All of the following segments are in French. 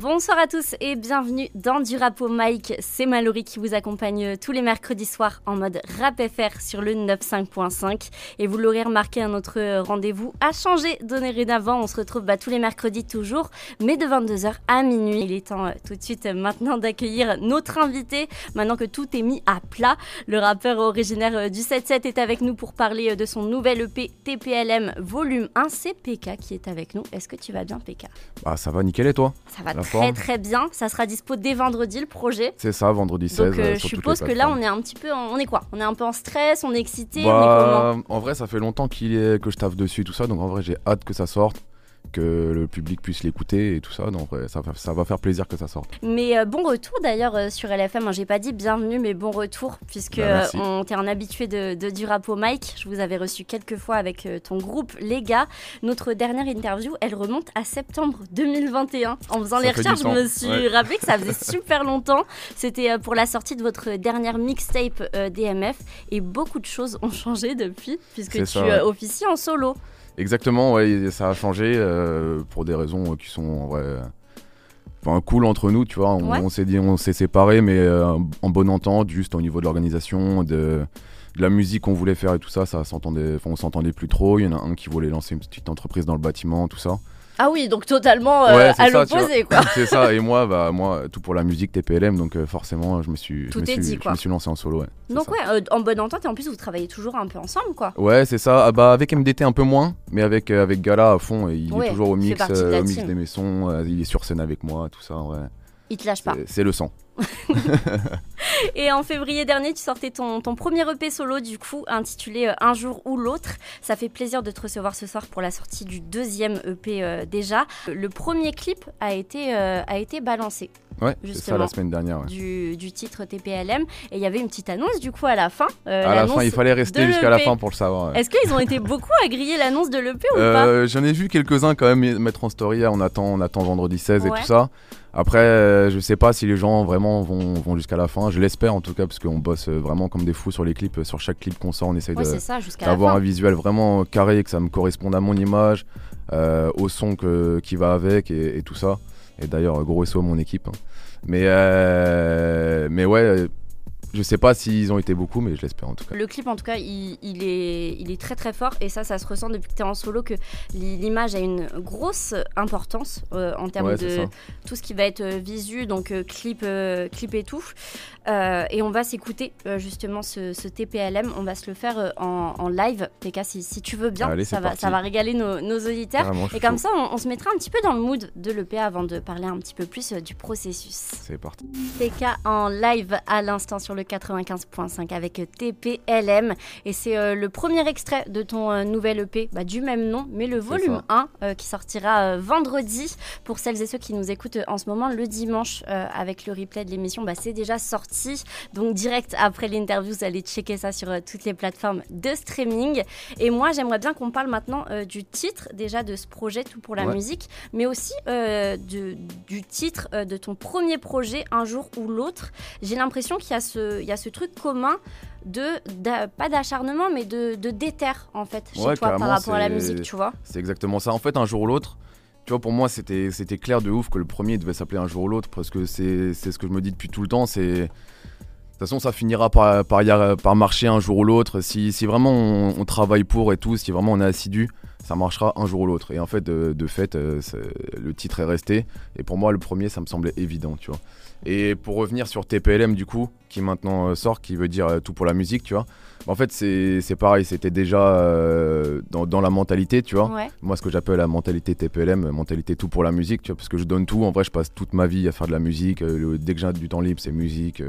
Bonsoir à tous et bienvenue dans Du Rap Au Mic, c'est Mallory qui vous accompagne tous les mercredis soirs en mode Rap FR sur le 95.5 et vous l'aurez remarqué, notre rendez-vous a changé dorénavant, on se retrouve tous les mercredis toujours, mais de 22h à minuit. Il est temps tout de suite maintenant d'accueillir notre invité, maintenant que tout est mis à plat. Le rappeur originaire du 7-7 est avec nous pour parler de son nouvel EP TPLM Vol.1, c'est PK qui est avec nous. Est-ce que tu vas bien PK? Bah ça va nickel et toi? Ça va très bien, ça sera dispo dès vendredi le projet. C'est ça, vendredi 16. Donc je suppose que là on est un petit peu, on est quoi? On est un peu en stress, on est excité, on est comment? En vrai ça fait longtemps que je taffe dessus tout ça, donc en vrai j'ai hâte que ça sorte, que le public puisse l'écouter et tout ça, donc ouais, ça va faire plaisir que ça sorte. Mais bon retour d'ailleurs sur LFM, hein, j'ai pas dit bienvenue mais bon retour puisque on t'es un habitué de Du Rap Au Mic, je vous avais reçu quelques fois avec ton groupe les gars. Notre dernière interview elle remonte à septembre 2021, en faisant les recherches je me suis rappelé que ça faisait super longtemps, c'était pour la sortie de votre dernière mixtape DMF et beaucoup de choses ont changé depuis puisque officies en solo. Exactement, ouais, ça a changé pour des raisons qui sont en vrai, cool entre nous, tu vois. On s'est dit, on s'est séparés, mais en bonne entente, juste au niveau de l'organisation, de la musique qu'on voulait faire et tout ça, on s'entendait plus trop. Il y en a un qui voulait lancer une petite entreprise dans le bâtiment, tout ça. Ah oui, donc totalement à l'opposé quoi. C'est ça, et moi, tout pour la musique TPLM, donc forcément je me suis lancé en solo. Ouais, donc en bonne entente, et en plus vous travaillez toujours un peu ensemble quoi. Ouais c'est ça, avec MDT un peu moins, mais avec Gala à fond, et il est toujours au mix des maisons, il est sur scène avec moi, tout ça. Ouais. Il te lâche pas. C'est le sang. Et en février dernier, tu sortais ton premier EP solo, du coup, intitulé Un jour ou l'autre. Ça fait plaisir de te recevoir ce soir pour la sortie du deuxième EP déjà. Le premier clip a été balancé. Ouais, justement, c'est ça la semaine dernière. Ouais. Du titre TPLM. Et il y avait une petite annonce, du coup, à la fin. À la fin, il fallait rester jusqu'à la fin pour le savoir. Ouais. Est-ce qu'ils ont été beaucoup à griller l'annonce de l'EP ou pas? J'en ai vu quelques-uns quand même mettre en story. On attend vendredi 16 et tout ça. Après, je sais pas si les gens vraiment vont jusqu'à la fin. Je l'espère en tout cas, parce qu'on bosse vraiment comme des fous sur les clips. Sur chaque clip qu'on sort, on essaye d'avoir un visuel vraiment carré, que ça me corresponde à mon image, au son qui va avec et tout ça. Et d'ailleurs, gros SO à mon équipe. Hein. Mais ouais, je sais pas s'ils ont été beaucoup, mais je l'espère en tout cas. Le clip, en tout cas, il est très très fort. Et ça se ressent depuis que tu es en solo, que l'image a une grosse importance en termes de tout ce qui va être visu, donc clip et tout. Et on va s'écouter justement ce TPLM, on va se le faire en live. PK, si tu veux bien, allez, ça va régaler nos auditeurs. Carrément, et comme ça, on se mettra un petit peu dans le mood de l'EP avant de parler un petit peu plus du processus. C'est parti. PK en live à l'instant sur le 95.5 avec TPLM. Et c'est le premier extrait de ton nouvel EP du même nom, mais le volume 1 qui sortira vendredi. Pour celles et ceux qui nous écoutent en ce moment, le dimanche avec le replay de l'émission, c'est déjà sorti. Donc direct après l'interview, vous allez checker ça sur toutes les plateformes de streaming. Et moi, j'aimerais bien qu'on parle maintenant du titre déjà de ce projet Tout pour la musique, mais aussi du titre de ton premier projet Un jour ou l'autre. J'ai l'impression qu'il y a ce truc commun pas d'acharnement, mais de déterre en fait chez toi par rapport à la musique, tu vois. C'est exactement ça. En fait, Un jour ou l'autre. Tu vois, pour moi, c'était clair de ouf que le premier devait s'appeler Un jour ou l'autre, parce que c'est ce que je me dis depuis tout le temps. De toute façon, ça finira par marcher un jour ou l'autre. Si vraiment on travaille pour et tout, si vraiment on est assidu, ça marchera un jour ou l'autre. Et en fait, de fait, le titre est resté. Et pour moi, le premier, ça me semblait évident, tu vois. Et pour revenir sur TPLM, du coup, qui maintenant sort, qui veut dire tout pour la musique, tu vois. En fait, c'est pareil, c'était déjà dans la mentalité, tu vois. Ouais. Moi, ce que j'appelle la mentalité TPLM, mentalité tout pour la musique, tu vois, parce que je donne tout. En vrai, je passe toute ma vie à faire de la musique. Dès que j'ai du temps libre, c'est musique.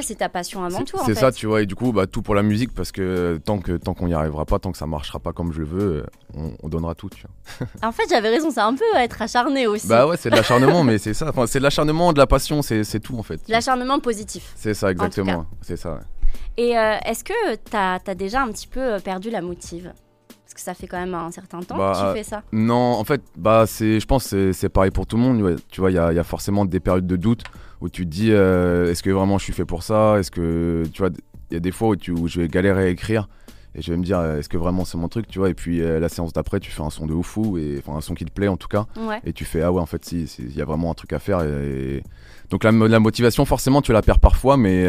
C'est ta passion avant tout, en fait. C'est ça, tu vois. Et du coup, tout pour la musique, parce que tant qu'on n'y arrivera pas, tant que ça marchera pas comme je le veux, on donnera tout, tu vois. En fait, j'avais raison, c'est un peu être acharné aussi. Bah ouais, c'est de l'acharnement, mais c'est ça. Enfin, c'est de l'acharnement, de la passion, c'est tout, en fait. L'acharnement positif. C'est ça, exactement. C'est ça, ouais. Et est-ce que t'as déjà un petit peu perdu la motive? Parce que ça fait quand même un certain temps que tu fais ça. Non, en fait, je pense que c'est pareil pour tout le monde. Ouais. Tu vois, il y a forcément des périodes de doute où tu te dis est-ce que vraiment je suis fait pour ça? Est-ce que, tu vois, il y a des fois où je vais galérer à écrire et je vais me dire est-ce que vraiment c'est mon truc, tu vois. Et puis la séance d'après tu fais un son de ouf, enfin un son qui te plaît en tout cas, ouais. Et tu fais ah ouais en fait si, il y a vraiment un truc à faire, et... donc la motivation forcément tu la perds parfois, mais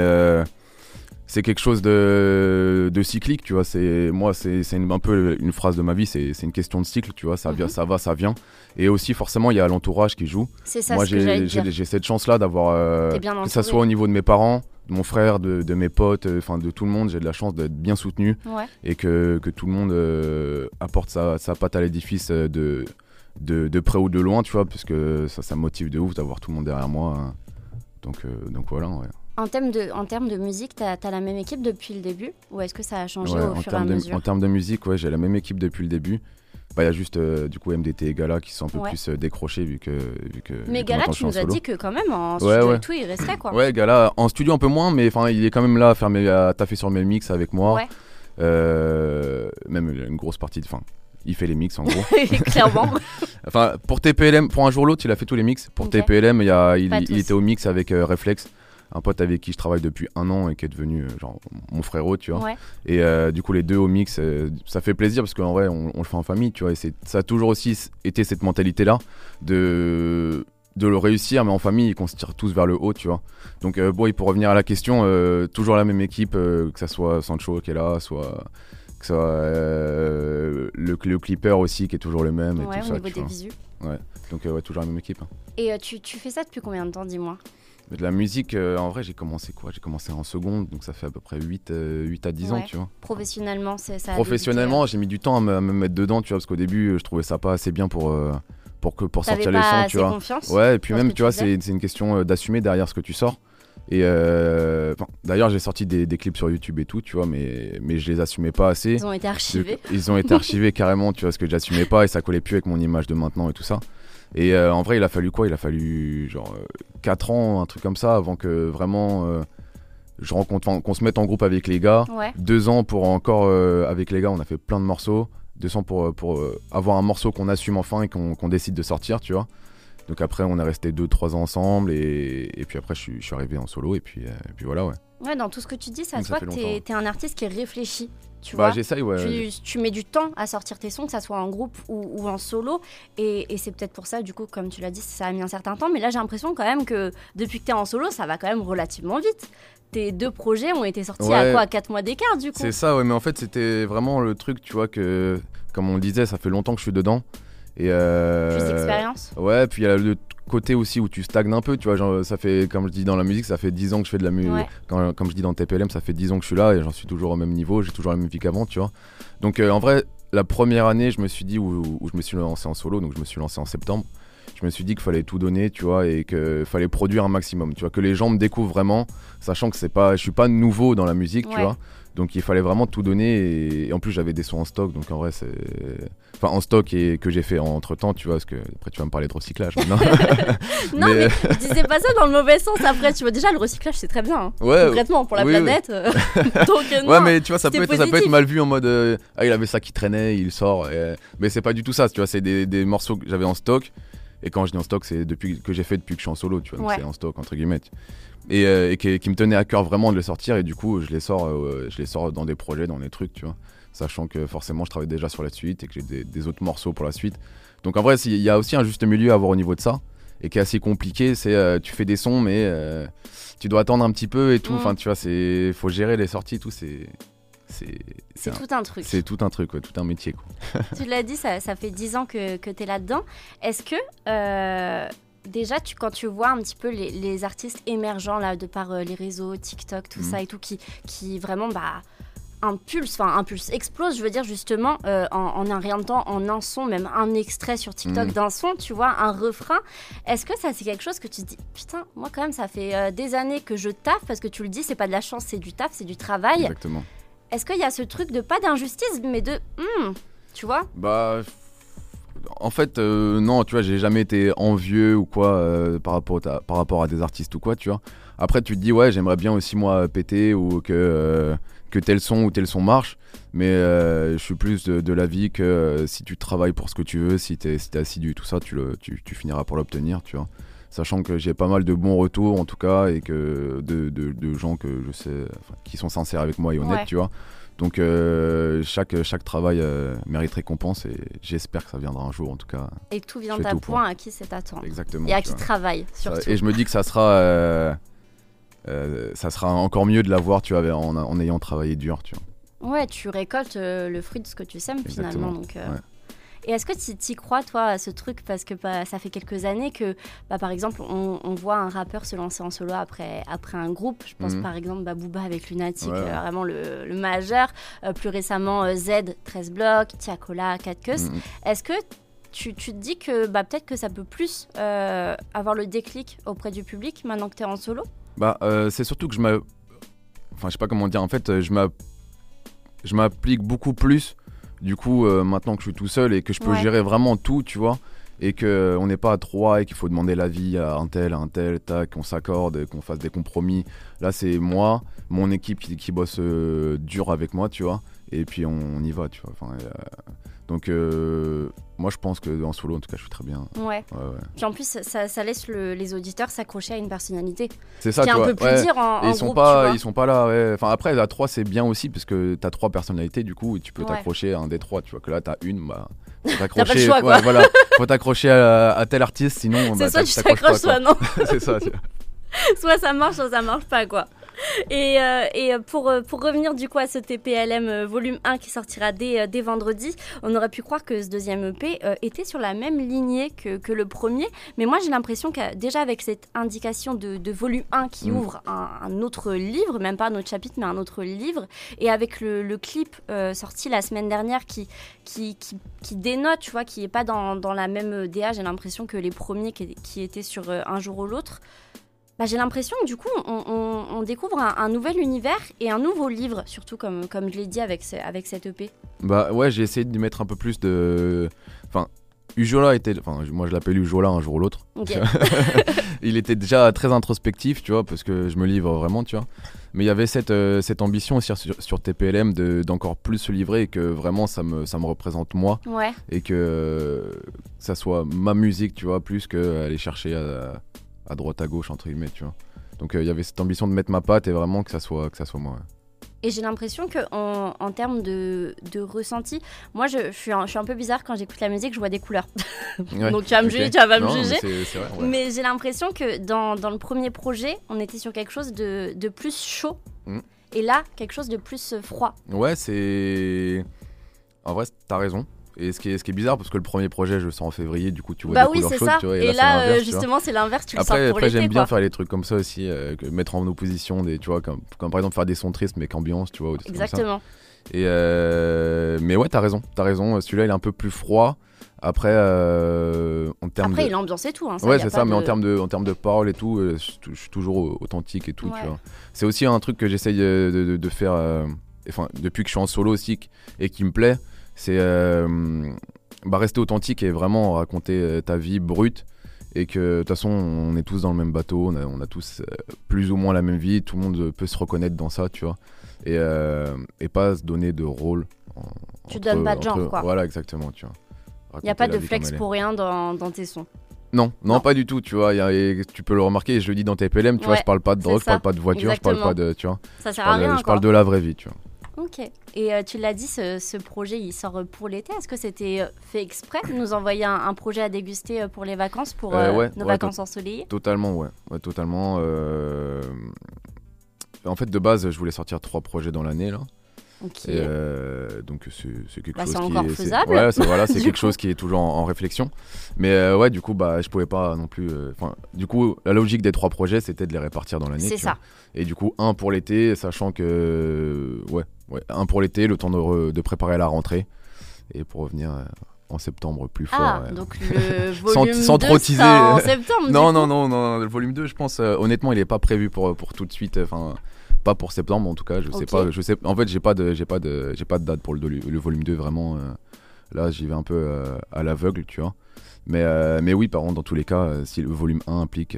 c'est quelque chose de cyclique, tu vois. C'est un peu une phrase de ma vie, c'est une question de cycle, tu vois. Ça vient, ça va, ça vient. Et aussi, forcément, il y a l'entourage qui joue. C'est ça. Moi, j'ai cette chance-là d'avoir, que ça soit au niveau de mes parents, de mon frère, de mes potes, enfin de tout le monde. J'ai de la chance d'être bien soutenu, ouais. Et que tout le monde apporte sa patte à l'édifice de près ou de loin, tu vois, parce que ça motive de ouf d'avoir tout le monde derrière moi. Hein. Donc voilà. Ouais. En termes de musique, t'as la même équipe depuis le début, ou est-ce que ça a changé au fur et à mesure ? En termes de musique, ouais, j'ai la même équipe depuis le début. Bah, y a juste du coup MDT et Gala qui sont un peu plus décrochés vu que. Mais Gala, tu nous as dit que quand même en studio et tout, il restait quoi. Ouais, Gala en studio un peu moins, mais enfin il est quand même là à taffer sur mes mix avec moi. Ouais. Même une grosse partie de fin. Il fait les mix en gros. Clairement. Enfin pour TPLM, pour un jour ou l'autre, il a fait tous les mix. Pour TPLM, il était au mix avec Reflex. Un pote avec qui je travaille depuis un an et qui est devenu genre mon frérot, tu vois. Ouais. Et du coup, les deux au mix, ça fait plaisir parce qu'en vrai, on le fait en famille, tu vois. Et ça a toujours aussi été cette mentalité-là de le réussir, mais en famille, et qu'on se tire tous vers le haut, tu vois. Donc, pour revenir à la question, toujours la même équipe, que ça soit Sancho qui est là, soit le clipper aussi qui est toujours le même. Ouais, et tout au niveau des visus. Ouais, donc toujours la même équipe. Et tu fais ça depuis combien de temps, dis-moi ? Mais de la musique, en vrai, j'ai commencé en seconde, donc ça fait à peu près 8 à 10 ans, tu vois. Professionnellement, professionnellement, j'ai mis du temps à me mettre dedans, tu vois, parce qu'au début, je trouvais ça pas assez bien pour sortir les sons, tu vois. Confiance, ouais, et puis même, tu vois, c'est une question d'assumer derrière ce que tu sors. Et d'ailleurs, j'ai sorti des clips sur YouTube et tout, tu vois, mais je les assumais pas assez. Ils ont été archivés. Ils ont été archivés carrément, tu vois, parce que j'assumais pas et ça collait plus avec mon image de maintenant et tout ça. Et en vrai, il a fallu quoi ? Il a fallu genre 4 ans, un truc comme ça, avant que vraiment je rencontre, qu'on se mette en groupe avec les gars. Ouais. 2 ans pour encore, avec les gars, on a fait plein de morceaux. 2 ans pour avoir un morceau qu'on assume enfin et qu'on décide de sortir, tu vois. Donc après, on est resté 2-3 ans ensemble et puis après, je suis arrivé en solo et puis voilà, ouais. Ouais, dans tout ce que tu dis, ça se voit que t'es un artiste qui est réfléchi. Tu vois, j'essaye, ouais. Tu mets du temps à sortir tes sons, que ça soit en groupe ou en solo. Et c'est peut-être pour ça, du coup, comme tu l'as dit, ça a mis un certain temps. Mais là, j'ai l'impression quand même que depuis que t'es en solo, ça va quand même relativement vite. Tes 2 projets ont été sortis à 4 mois d'écart, du coup. C'est ça, ouais. Mais en fait, c'était vraiment le truc, tu vois, que, comme on le disait, ça fait longtemps que je suis dedans. Et plus d'expérience. Ouais, puis il y a le côté aussi où tu stagnes un peu, tu vois, genre, ça fait, comme je dis dans la musique, ça fait 10 ans que je fais de la musique, comme je dis dans TPLM, ça fait 10 ans que je suis là et j'en suis toujours au même niveau, j'ai toujours la même vie qu'avant, tu vois. Donc en vrai, la première année, je me suis dit, où je me suis lancé en solo, donc je me suis lancé en septembre, je me suis dit qu'il fallait tout donner, tu vois, et qu'il fallait produire un maximum, tu vois, que les gens me découvrent vraiment, sachant que je suis pas nouveau dans la musique, tu vois. Donc il fallait vraiment tout donner et en plus j'avais des sons en stock, donc en vrai c'est... Enfin en stock et que j'ai fait entre temps, tu vois, parce que après tu vas me parler de recyclage maintenant. Non mais je disais pas ça dans le mauvais sens après, tu vois, déjà le recyclage c'est très bien, hein, ouais, concrètement pour la planète, donc non. Ouais mais tu vois ça peut être mal vu en mode il avait ça qui traînait, il sort, mais c'est pas du tout ça, tu vois, c'est des morceaux que j'avais en stock et quand je dis en stock c'est depuis que je suis en solo, tu vois, donc c'est en stock entre guillemets. Et qui me tenait à cœur vraiment de les sortir et du coup je les sors dans des projets, dans des trucs, tu vois, sachant que forcément je travaille déjà sur la suite et que j'ai des autres morceaux pour la suite, donc en vrai il y a aussi un juste milieu à avoir au niveau de ça et qui est assez compliqué, c'est tu fais des sons mais tu dois attendre un petit peu et tout, enfin tu vois, faut gérer les sorties et tout, c'est tout un truc. C'est tout un truc, ouais, tout un métier quoi. Tu l'as dit, ça fait 10 ans que t'es là-dedans. Est-ce que déjà, quand tu vois un petit peu les artistes émergents là, de par les réseaux, TikTok, tout ça et tout, qui vraiment explose, je veux dire justement, en un rien de temps, en un son, même un extrait sur TikTok d'un son, tu vois, un refrain. Est-ce que ça, c'est quelque chose que tu te dis, putain, moi quand même, ça fait des années que je taffe, parce que tu le dis, c'est pas de la chance, c'est du taf, c'est du travail. Exactement. Est-ce qu'il y a ce truc de pas d'injustice, mais de, tu vois ? Bah... En fait, non, tu vois, j'ai jamais été envieux ou quoi par rapport à des artistes ou quoi, tu vois. Après, tu te dis, ouais, j'aimerais bien aussi moi péter ou que tel son ou tel son marche, mais je suis plus de l'avis que si tu travailles pour ce que tu veux, si t'es assidu, tout ça, tu finiras pour l'obtenir, tu vois. sachant que j'ai pas mal de bons retours en tout cas, et que de gens que je sais, enfin, qui sont sincères avec moi et honnêtes, ouais. Tu vois. Donc chaque travail mérite récompense, et j'espère que ça viendra un jour en tout cas. Et tout vient à point à qui c'est attendu. Exactement. Et à qui travaille surtout. Ça, et je me dis que ça sera encore mieux de l'avoir, tu vois, en ayant travaillé dur, tu vois. Ouais, tu récoltes le fruit de ce que tu sèmes. Exactement. Finalement. Donc, ouais. Et est-ce que tu y crois, toi, à ce truc? Parce que bah, ça fait quelques années que, bah, par exemple, on voit un rappeur se lancer en solo après un groupe. Je pense par exemple Babouba avec Lunatic, ouais. Vraiment le majeur. Plus récemment, Z 13 bloc 4, Katkuse. Est-ce que tu te dis que bah, peut-être que ça peut plus avoir le déclic auprès du public maintenant que tu es en solo? Bah, c'est surtout que enfin, je sais pas comment dire. En fait, je m'applique beaucoup plus. Du coup, maintenant que je suis tout seul et que je peux gérer vraiment tout, tu vois, et qu'on n'est pas à trois et qu'il faut demander l'avis à un tel, tac, qu'on s'accorde, et qu'on fasse des compromis. Là, c'est moi, mon équipe qui bosse dur avec moi, tu vois, et puis on y va, tu vois. Enfin, donc, moi, je pense qu'en solo, en tout cas, je suis très bien. Ouais. Puis en plus, ça laisse les auditeurs s'accrocher à une personnalité. C'est ça, tu vois. Qui est un peu plus dire en groupe, tu vois. Ils sont pas là, ouais. Enfin, après, à trois, c'est bien aussi, parce que t'as trois personnalités, du coup, et tu peux t'accrocher à un des trois, tu vois. Que là, t'as une, bah... T'as pas le choix, quoi. Voilà, faut t'accrocher à tel artiste, sinon... C'est soit tu t'accroches, soit non. C'est ça, tu vois. Soit ça marche, soit ça marche pas, quoi. Et pour revenir du coup à ce TPLM volume 1 qui sortira dès vendredi, on aurait pu croire que ce deuxième EP était sur la même lignée que le premier, mais moi j'ai l'impression que déjà avec cette indication de volume 1 qui ouvre un autre livre, même pas un autre chapitre mais un autre livre, et avec le clip sorti la semaine dernière qui dénote, tu vois, qui n'est pas dans la même DA, j'ai l'impression que les premiers qui étaient sur Un jour ou l'autre. Bah, j'ai l'impression que du coup, on découvre un nouvel univers et un nouveau livre, surtout comme je l'ai dit avec cette EP. Bah ouais, j'ai essayé de mettre un peu plus de... Enfin, Ujola était... Enfin, moi je l'appelle Ujola Un jour ou l'autre. Okay. Il était déjà très introspectif, tu vois, parce que je me livre vraiment, tu vois. Mais il y avait cette ambition aussi sur TPLM d'encore plus se livrer et que vraiment ça me représente moi. Ouais. Et que ça soit ma musique, tu vois, plus qu'aller chercher à droite à gauche entre guillemets, tu vois. Donc il y avait cette ambition de mettre ma patte et vraiment que ça soit moi. Ouais. Et j'ai l'impression que en termes de ressenti, moi je suis un peu bizarre quand j'écoute la musique, je vois des couleurs. Ouais, donc tu vas me juger, tu vas me juger. C'est vrai, ouais. Mais j'ai l'impression que dans le premier projet, on était sur quelque chose de plus chaud et là quelque chose de plus froid. Ouais, c'est en vrai t'as raison. Et ce qui est bizarre, parce que le premier projet, je le sors en février, du coup, tu vois des couleurs chaudes. Bah oui, c'est ça. Tu vois, et là, c'est justement, c'est l'inverse, tu le sors pour l'été. Après, j'aime bien faire les trucs comme ça aussi, mettre en opposition, des, tu vois, comme par exemple faire des sons tristes, mais qu'ambiance, tu vois. Ou des trucs comme ça. Exactement. Et mais ouais, t'as raison. Celui-là, il est un peu plus froid. Après, après, il ambiance et tout. Hein, ça, ouais, c'est ça, mais en termes de paroles et tout, je suis toujours authentique et tout, ouais. Tu vois. C'est aussi un truc que j'essaye de faire, enfin, depuis que je suis en solo aussi, et qui me plaît. C'est bah rester authentique et vraiment raconter ta vie brute, et que de toute façon on est tous dans le même bateau, on a tous plus ou moins la même vie, tout le monde peut se reconnaître dans ça, tu vois, et pas se donner de rôle. Tu donnes pas de genre, quoi. Voilà, exactement, tu vois. Il n'y a pas de flex pour rien dans tes sons. Non, pas du tout, tu vois, tu peux le remarquer, je le dis dans tes PLM, tu vois, je parle pas de drogue, je parle pas de voiture, exactement. Je parle pas de, tu vois, ça sert à rien, je parle de la vraie vie, tu vois. Ok. Et tu l'as dit, ce projet, il sort pour l'été. Est-ce que c'était fait exprès de nous envoyer un projet à déguster pour les vacances, pour nos vacances ensoleillées? Totalement, ouais. Totalement. En fait, de base, je voulais sortir 3 projets dans l'année, là. Ok. Et, donc, c'est quelque chose qui est... encore faisable. Ouais, c'est quelque chose qui est toujours en réflexion. Mais ouais, du coup, bah, je pouvais pas non plus... du coup, la logique des 3 projets, c'était de les répartir dans l'année. C'est ça. Vois. Et du coup, un pour l'été, sachant que... Ouais, un pour l'été, le temps de préparer la rentrée, et pour revenir en septembre plus fort. Ah, donc le volume sans 2 trop teaser. En septembre. Non, le volume 2, je pense, honnêtement, il est pas prévu pour tout de suite. Enfin, pas pour septembre en tout cas. Je sais pas. En fait, j'ai pas de date pour le volume 2 vraiment. Là, j'y vais un peu à l'aveugle, tu vois. Mais oui, par contre, dans tous les cas, si le volume 1 implique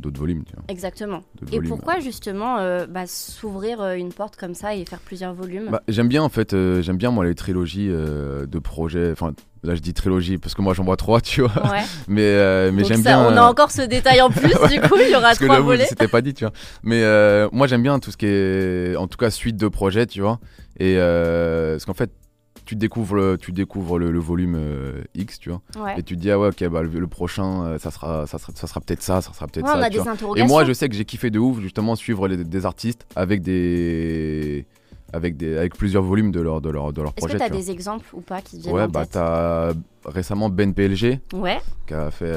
d'autres volumes. Tu vois. Exactement. Et pourquoi justement s'ouvrir une porte comme ça et faire plusieurs volumes? J'aime bien, en fait, moi, les trilogies de projets, enfin, Là, je dis trilogie parce que moi j'en vois trois, tu vois. Ouais. Mais j'aime bien. On a encore ce détail en plus, du coup, il y aura trois volets. C'était pas dit, tu vois. Mais moi j'aime bien tout ce qui est, en tout cas, suite de projet, tu vois. Et parce qu'en fait, tu découvres le volume X, tu vois. Ouais. Et tu te dis, ah ouais, ok, bah, le prochain, ça sera peut-être ça, ça sera peut-être ça. On a des interrogations. Et moi, je sais que j'ai kiffé de ouf, justement, suivre des artistes avec plusieurs volumes de leur projet. Est-ce que t'as des exemples ou pas qui viennent en tête ? Ouais, bah t'as récemment Ben PLG, ouais, qui a fait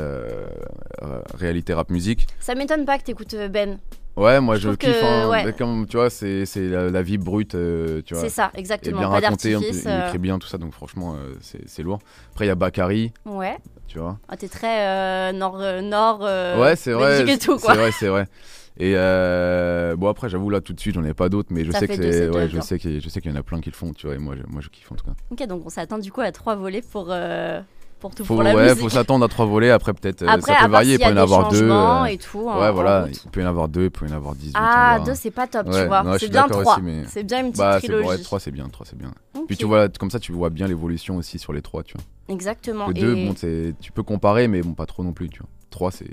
Réalité rap music. Ça m'étonne pas que t'écoutes Ben. Ouais, moi je kiffe, hein, ouais. Comme, tu vois, c'est la vie brute, tu vois. C'est ça, exactement. Et bien pas raconté, il écrit bien tout ça, donc franchement, c'est lourd. Après, il y a Bakari. Ouais. Tu vois. Ah, t'es très nord. Ouais, c'est vrai. Et tout, quoi. C'est vrai. Et bon, après, j'avoue, là tout de suite j'en ai pas d'autres, mais je sais qu'il y en a plein qui le font, tu vois, et moi je kiffe en tout cas. Ok, donc on s'attend du coup à trois volets pour tout, pour la musique. Ouais, faut s'attendre à trois volets, après ça peut varier, il peut y en avoir deux. Et tout, ouais, voilà, il peut y en avoir deux, il peut y en avoir 18. Ah, deux c'est pas top, ouais, tu vois, non, c'est bien trois. Aussi, mais... C'est bien une petite trilogie. Pour être trois c'est bien. Okay. Puis tu vois, comme ça tu vois bien l'évolution aussi sur les trois, tu vois. Exactement. Les deux, bon, tu peux comparer, mais bon, pas trop non plus, tu vois. 3, c'est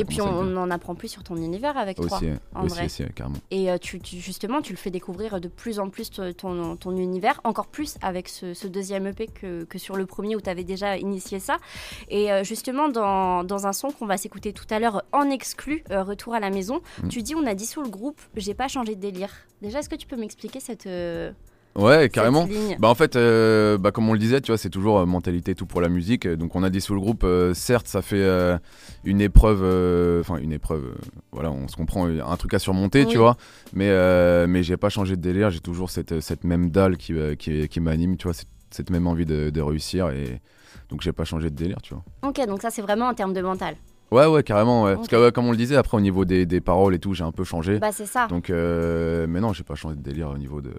et puis on en apprend plus sur ton univers avec 3 aussi, en vrai, carrément. Et justement tu le fais découvrir de plus en plus ton univers, encore plus avec ce deuxième EP que sur le premier où tu avais déjà initié ça. Et justement dans un son qu'on va s'écouter tout à l'heure en exclu, Retour à la maison, tu dis on a dissous le groupe, j'ai pas changé de délire. Déjà, est-ce que tu peux m'expliquer cette... Ouais, carrément. Bah en fait, comme on le disait, tu vois, c'est toujours mentalité tout pour la musique. Donc on a dissous le groupe. Certes, ça fait une épreuve, voilà, on se comprend, un truc à surmonter, oui, tu vois. Mais j'ai pas changé de délire. J'ai toujours cette même dalle qui m'anime, tu vois, cette même envie de réussir. Et donc j'ai pas changé de délire, tu vois. Ok, donc ça c'est vraiment en termes de mental. Ouais, carrément, ouais. Okay. Parce que comme on le disait, après au niveau des paroles et tout, j'ai un peu changé. Bah c'est ça. Donc mais non, j'ai pas changé de délire au niveau de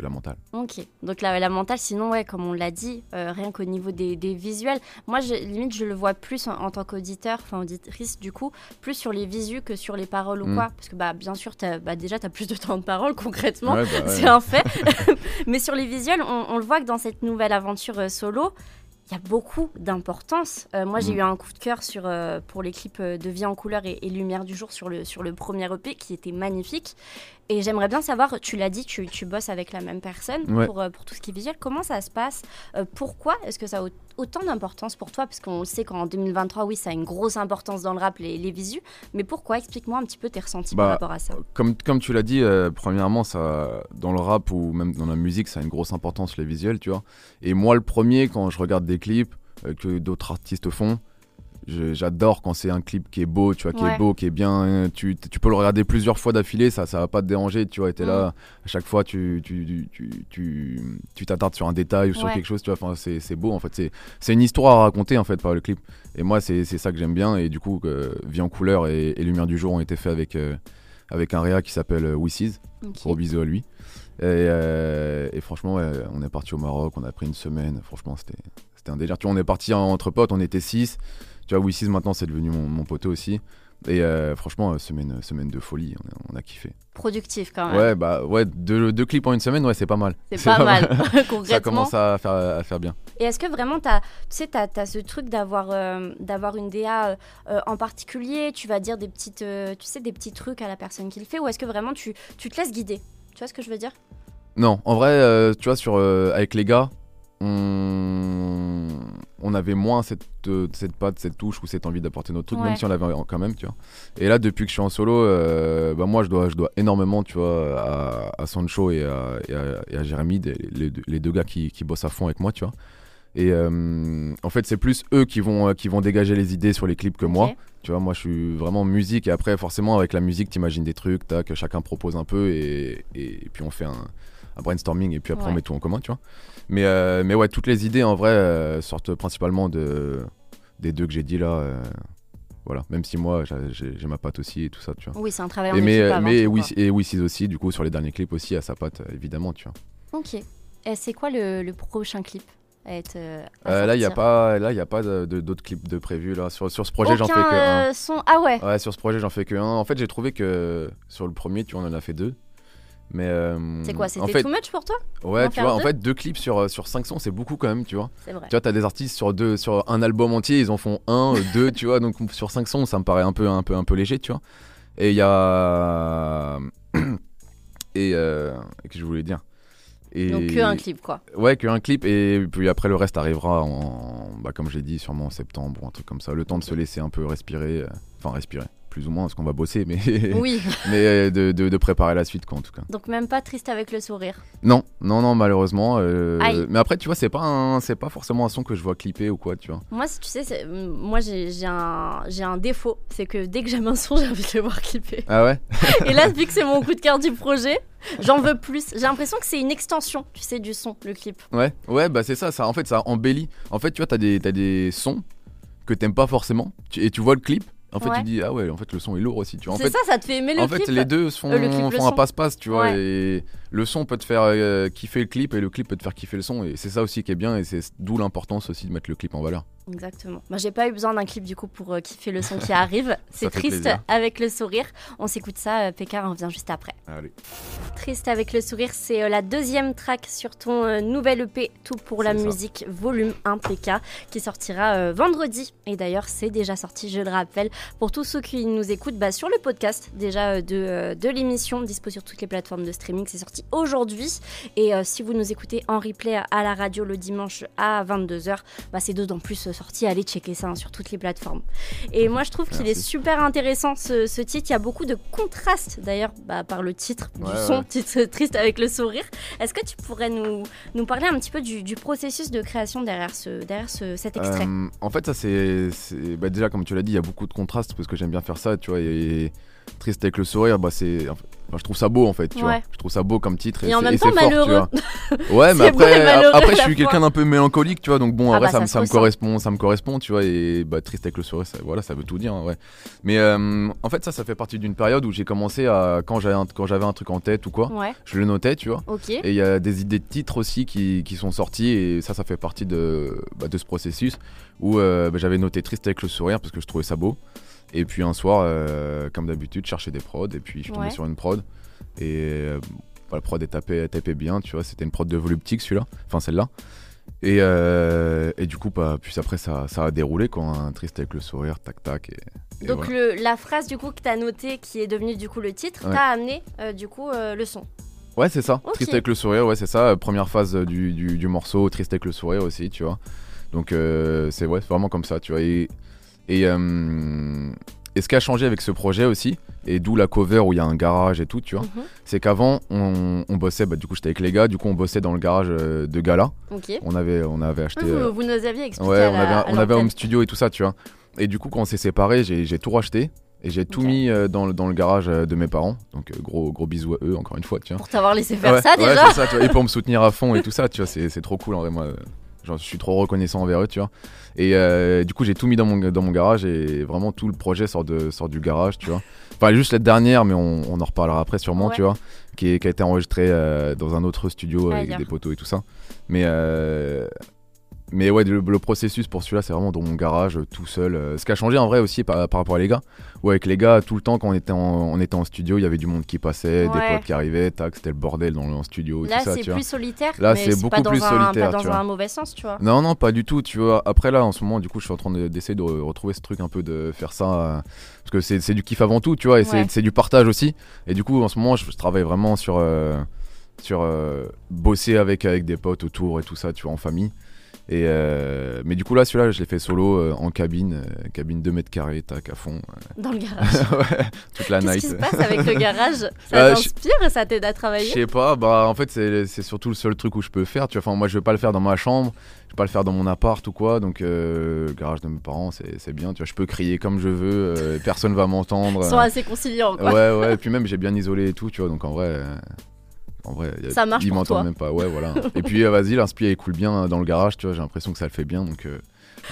la mentale. Ok, donc la mentale, sinon, ouais, comme on l'a dit, rien qu'au niveau des visuels, moi, limite, je le vois plus en tant qu'auditeur, enfin auditrice, du coup, plus sur les visus que sur les paroles ou quoi, parce que, bien sûr, déjà, t'as plus de temps de parole, concrètement, ouais, c'est un fait, mais sur les visuels, on le voit que dans cette nouvelle aventure solo, il y a beaucoup d'importance. Moi, j'ai eu un coup de cœur pour les clips de Vie en couleur et Lumière du jour sur le premier EP qui était magnifique. Et j'aimerais bien savoir, tu l'as dit, tu bosses avec la même personne, ouais, pour tout ce qui est visuel. Comment ça se passe ? Pourquoi est-ce que ça a autant d'importance pour toi ? Parce qu'on sait qu'en 2023, oui, ça a une grosse importance dans le rap, les visus. Mais pourquoi ? Explique-moi un petit peu tes ressentis par rapport à ça. Comme tu l'as dit, premièrement, ça, dans le rap ou même dans la musique, ça a une grosse importance, les visuels, tu vois. Et moi, le premier, quand je regarde des clips que d'autres artistes font, j'adore quand c'est un clip qui est beau, tu vois, qui est beau, qui est bien. Tu peux le regarder plusieurs fois d'affilée, ça va pas te déranger, tu vois. Et t'es là, à chaque fois, tu t'attardes sur un détail ou sur quelque chose, tu vois. Enfin, c'est beau, en fait. C'est une histoire à raconter, en fait, par le clip. Et moi, c'est ça que j'aime bien. Et du coup, Vie en couleur et Lumière du jour ont été faits avec un réa qui s'appelle Wissiz. Okay. Gros bisous à lui. Et franchement, ouais, on est parti au Maroc, on a pris une semaine. Franchement, c'était un délire. Tu vois, on est parti entre potes, on était 6. Tu vois, Wissiz maintenant c'est devenu mon poteau aussi. Et franchement, semaine de folie, on a kiffé. Productif quand même. Ouais, deux clips en une semaine, ouais, c'est pas mal. C'est pas mal. Concrètement. Ça commence à faire bien. Et est-ce que vraiment, t'as ce truc d'avoir une DA en particulier, tu vas dire des petits trucs à la personne qui le fait, ou est-ce que vraiment tu te laisses guider ? Tu vois ce que je veux dire ? Non, en vrai, tu vois, avec les gars, on avait moins cette patte, cette touche ou cette envie d'apporter notre truc, même si on l'avait quand même, tu vois. Et là, depuis que je suis en solo, moi je dois énormément, tu vois, à Sancho et à Jérémy, les deux gars qui bossent à fond avec moi, tu vois. Et en fait, c'est plus eux qui vont dégager les idées sur les clips que moi. Tu vois, moi je suis vraiment musique, et après forcément avec la musique t'imagines des trucs, que chacun propose un peu, et puis on fait un brainstorming, et puis après on met tout en commun, tu vois. Mais ouais, toutes les idées en vrai sortent principalement des deux que j'ai dit là, voilà, même si moi j'ai ma patte aussi et tout ça, tu vois. Oui, c'est un travail en équipe. Et Wissiz aussi, du coup, sur les derniers clips aussi, à sa patte évidemment, tu vois. Ok, et c'est quoi le prochain clip à être là, il n'y a pas d'autres clips de prévu là. Sur ce projet, aucun, j'en fais que un. Son... Ah ouais. Ouais, sur ce projet, j'en fais que un. En fait, j'ai trouvé que sur le premier, tu vois, on en a fait deux. Mais c'est quoi, c'était en fait, too much pour toi? Ouais, tu vois, en fait, 2 clips sur 5 sons, c'est beaucoup quand même, tu vois. C'est vrai. Tu vois, t'as des artistes sur un album entier, ils en font 1, 2, tu vois. Donc sur 5 sons, ça me paraît un peu léger, tu vois. Et il y a que je voulais dire. Et donc que un clip, quoi. Ouais, que un clip, et puis après le reste arrivera comme je l'ai dit, sûrement en septembre ou un truc comme ça. Le temps de se laisser un peu respirer, plus ou moins, parce qu'on va bosser, mais, oui. Mais de préparer la suite, quoi, en tout cas. Donc même pas triste avec le sourire. Non, malheureusement. Mais après, tu vois, c'est pas forcément un son que je vois clipper ou quoi, tu vois. Moi, tu sais, moi j'ai un défaut, c'est que dès que j'aime un son, j'ai envie de le voir clipper. Ah ouais. Et là, vu que c'est mon coup de cœur du projet, j'en veux plus. J'ai l'impression que c'est une extension, tu sais, du son, le clip. Ouais, bah c'est ça. En fait, ça embellit. En fait, tu vois, t'as des sons que t'aimes pas forcément, et tu vois le clip. En fait, tu dis, ah ouais, en fait, le son est lourd aussi. Tu vois. C'est en fait, ça te fait aimer le clip. En fait, les deux font un passe-passe, tu vois. Ouais. Et le son peut te faire kiffer le clip et le clip peut te faire kiffer le son. Et c'est ça aussi qui est bien, et c'est d'où l'importance aussi de mettre le clip en valeur. Exactement. Moi, j'ai pas eu besoin d'un clip du coup pour kiffer le son qui arrive. C'est triste avec le sourire. On s'écoute ça, PK, on revient juste après. Allez. Triste avec le sourire, c'est la deuxième track sur ton nouvel EP Tout pour la musique, volume 1, PK, qui sortira vendredi. Et d'ailleurs, c'est déjà sorti, je le rappelle. Pour tous ceux qui nous écoutent sur le podcast déjà de l'émission, dispo sur toutes les plateformes de streaming, c'est sorti aujourd'hui. Et si vous nous écoutez en replay à la radio le dimanche à 22h, c'est d'autant plus sorti. Allez checker ça sur toutes les plateformes. Et moi je trouve qu'il est super intéressant ce titre, il y a beaucoup de contrastes d'ailleurs par le titre du son, titre triste avec le sourire. Est-ce que tu pourrais nous parler un petit peu du processus de création derrière cet extrait? En fait ça c'est déjà comme tu l'as dit, il y a beaucoup de contrastes, parce que j'aime bien faire ça, tu vois, et triste avec le sourire, je trouve ça beau en fait, tu vois. Je trouve ça beau comme titre, et en même temps c'est malheureux. Fort, tu vois. Ouais, mais après je suis quelqu'un d'un peu mélancolique, tu vois, donc bon, après ça me correspond, tu vois, et triste avec le sourire, ça, voilà, ça veut tout dire, hein, ouais. Mais en fait ça fait partie d'une période où j'ai commencé à quand j'avais un truc en tête ou quoi, je le notais, tu vois. Okay. Et il y a des idées de titres aussi qui sont sorties, et ça fait partie de ce processus où j'avais noté triste avec le sourire parce que je trouvais ça beau. Et puis un soir, comme d'habitude, chercher des prods, et puis je suis tombé sur une prod, et la prod tapait bien, tu vois, c'était une prod de Voluptique celle-là, et du coup, puis après ça a déroulé, quoi, un triste avec le sourire, tac tac, et donc voilà. La phrase du coup que t'as notée, qui est devenue du coup le titre, t'as amené du coup le son. Ouais, c'est ça, okay. Triste avec le sourire, ouais c'est ça, première phase du morceau, triste avec le sourire aussi, tu vois, donc c'est vraiment comme ça, tu vois, et ce qui a changé avec ce projet aussi, et d'où la cover où il y a un garage et tout, tu vois, c'est qu'avant on bossait, du coup j'étais avec les gars, du coup on bossait dans le garage de Gala. Okay. On avait acheté. Vous nous aviez expliqué. Ouais, on avait home studio et tout ça, tu vois. Et du coup quand on s'est séparés, j'ai tout racheté. Et j'ai tout mis dans le garage de mes parents. Donc gros bisous à eux, encore une fois, tu vois. Pour t'avoir laissé faire ça déjà. Ouais, c'est ça, tu vois, et pour me soutenir à fond et tout ça, tu vois, c'est trop cool en vrai, moi. Genre, je suis trop reconnaissant envers eux, tu vois. Et du coup, j'ai tout mis dans mon garage, et vraiment tout le projet sort du garage, tu vois. Enfin, juste la dernière, mais on en reparlera après sûrement, tu vois, qui a été enregistrée dans un autre studio avec des poteaux et tout ça. Mais ouais, le processus pour celui-là, c'est vraiment dans mon garage, tout seul. Ce qui a changé en vrai aussi par rapport à les gars. Ou avec les gars, tout le temps, quand on était en studio, il y avait du monde qui passait, des potes qui arrivaient, tac, c'était le bordel dans le studio. Là, tout ça, tu vois. Là, c'est plus solitaire. Là, c'est beaucoup plus solitaire. Pas dans un mauvais sens, tu vois. Non, pas du tout, tu vois. Après, là, en ce moment, du coup, je suis en train d'essayer de retrouver ce truc un peu de faire ça. Parce que c'est du kiff avant tout, tu vois, et c'est du partage aussi. Et du coup, en ce moment, je travaille vraiment sur bosser avec des potes autour et tout ça, tu vois, en famille. Et mais du coup là celui-là je l'ai fait solo en cabine 2 mètres carrés, tac, à fond, dans le garage. Ouais, toute la night. Qu'est-ce qui se passe avec le garage? Ça t'inspire, ça t'aide à travailler? Je sais pas, en fait c'est surtout le seul truc où je peux faire, tu vois, moi je vais pas le faire dans ma chambre, je vais pas le faire dans mon appart ou quoi, donc le garage de mes parents c'est bien, tu vois, je peux crier comme je veux, personne va m'entendre. Ils sont assez conciliants, quoi. Ouais, et puis même j'ai bien isolé et tout, tu vois, donc en vrai, ça marche, il m'entend même pas, ouais, voilà. Et puis vas-y, l'inspire elle coule bien dans le garage, tu vois, j'ai l'impression que ça le fait bien, donc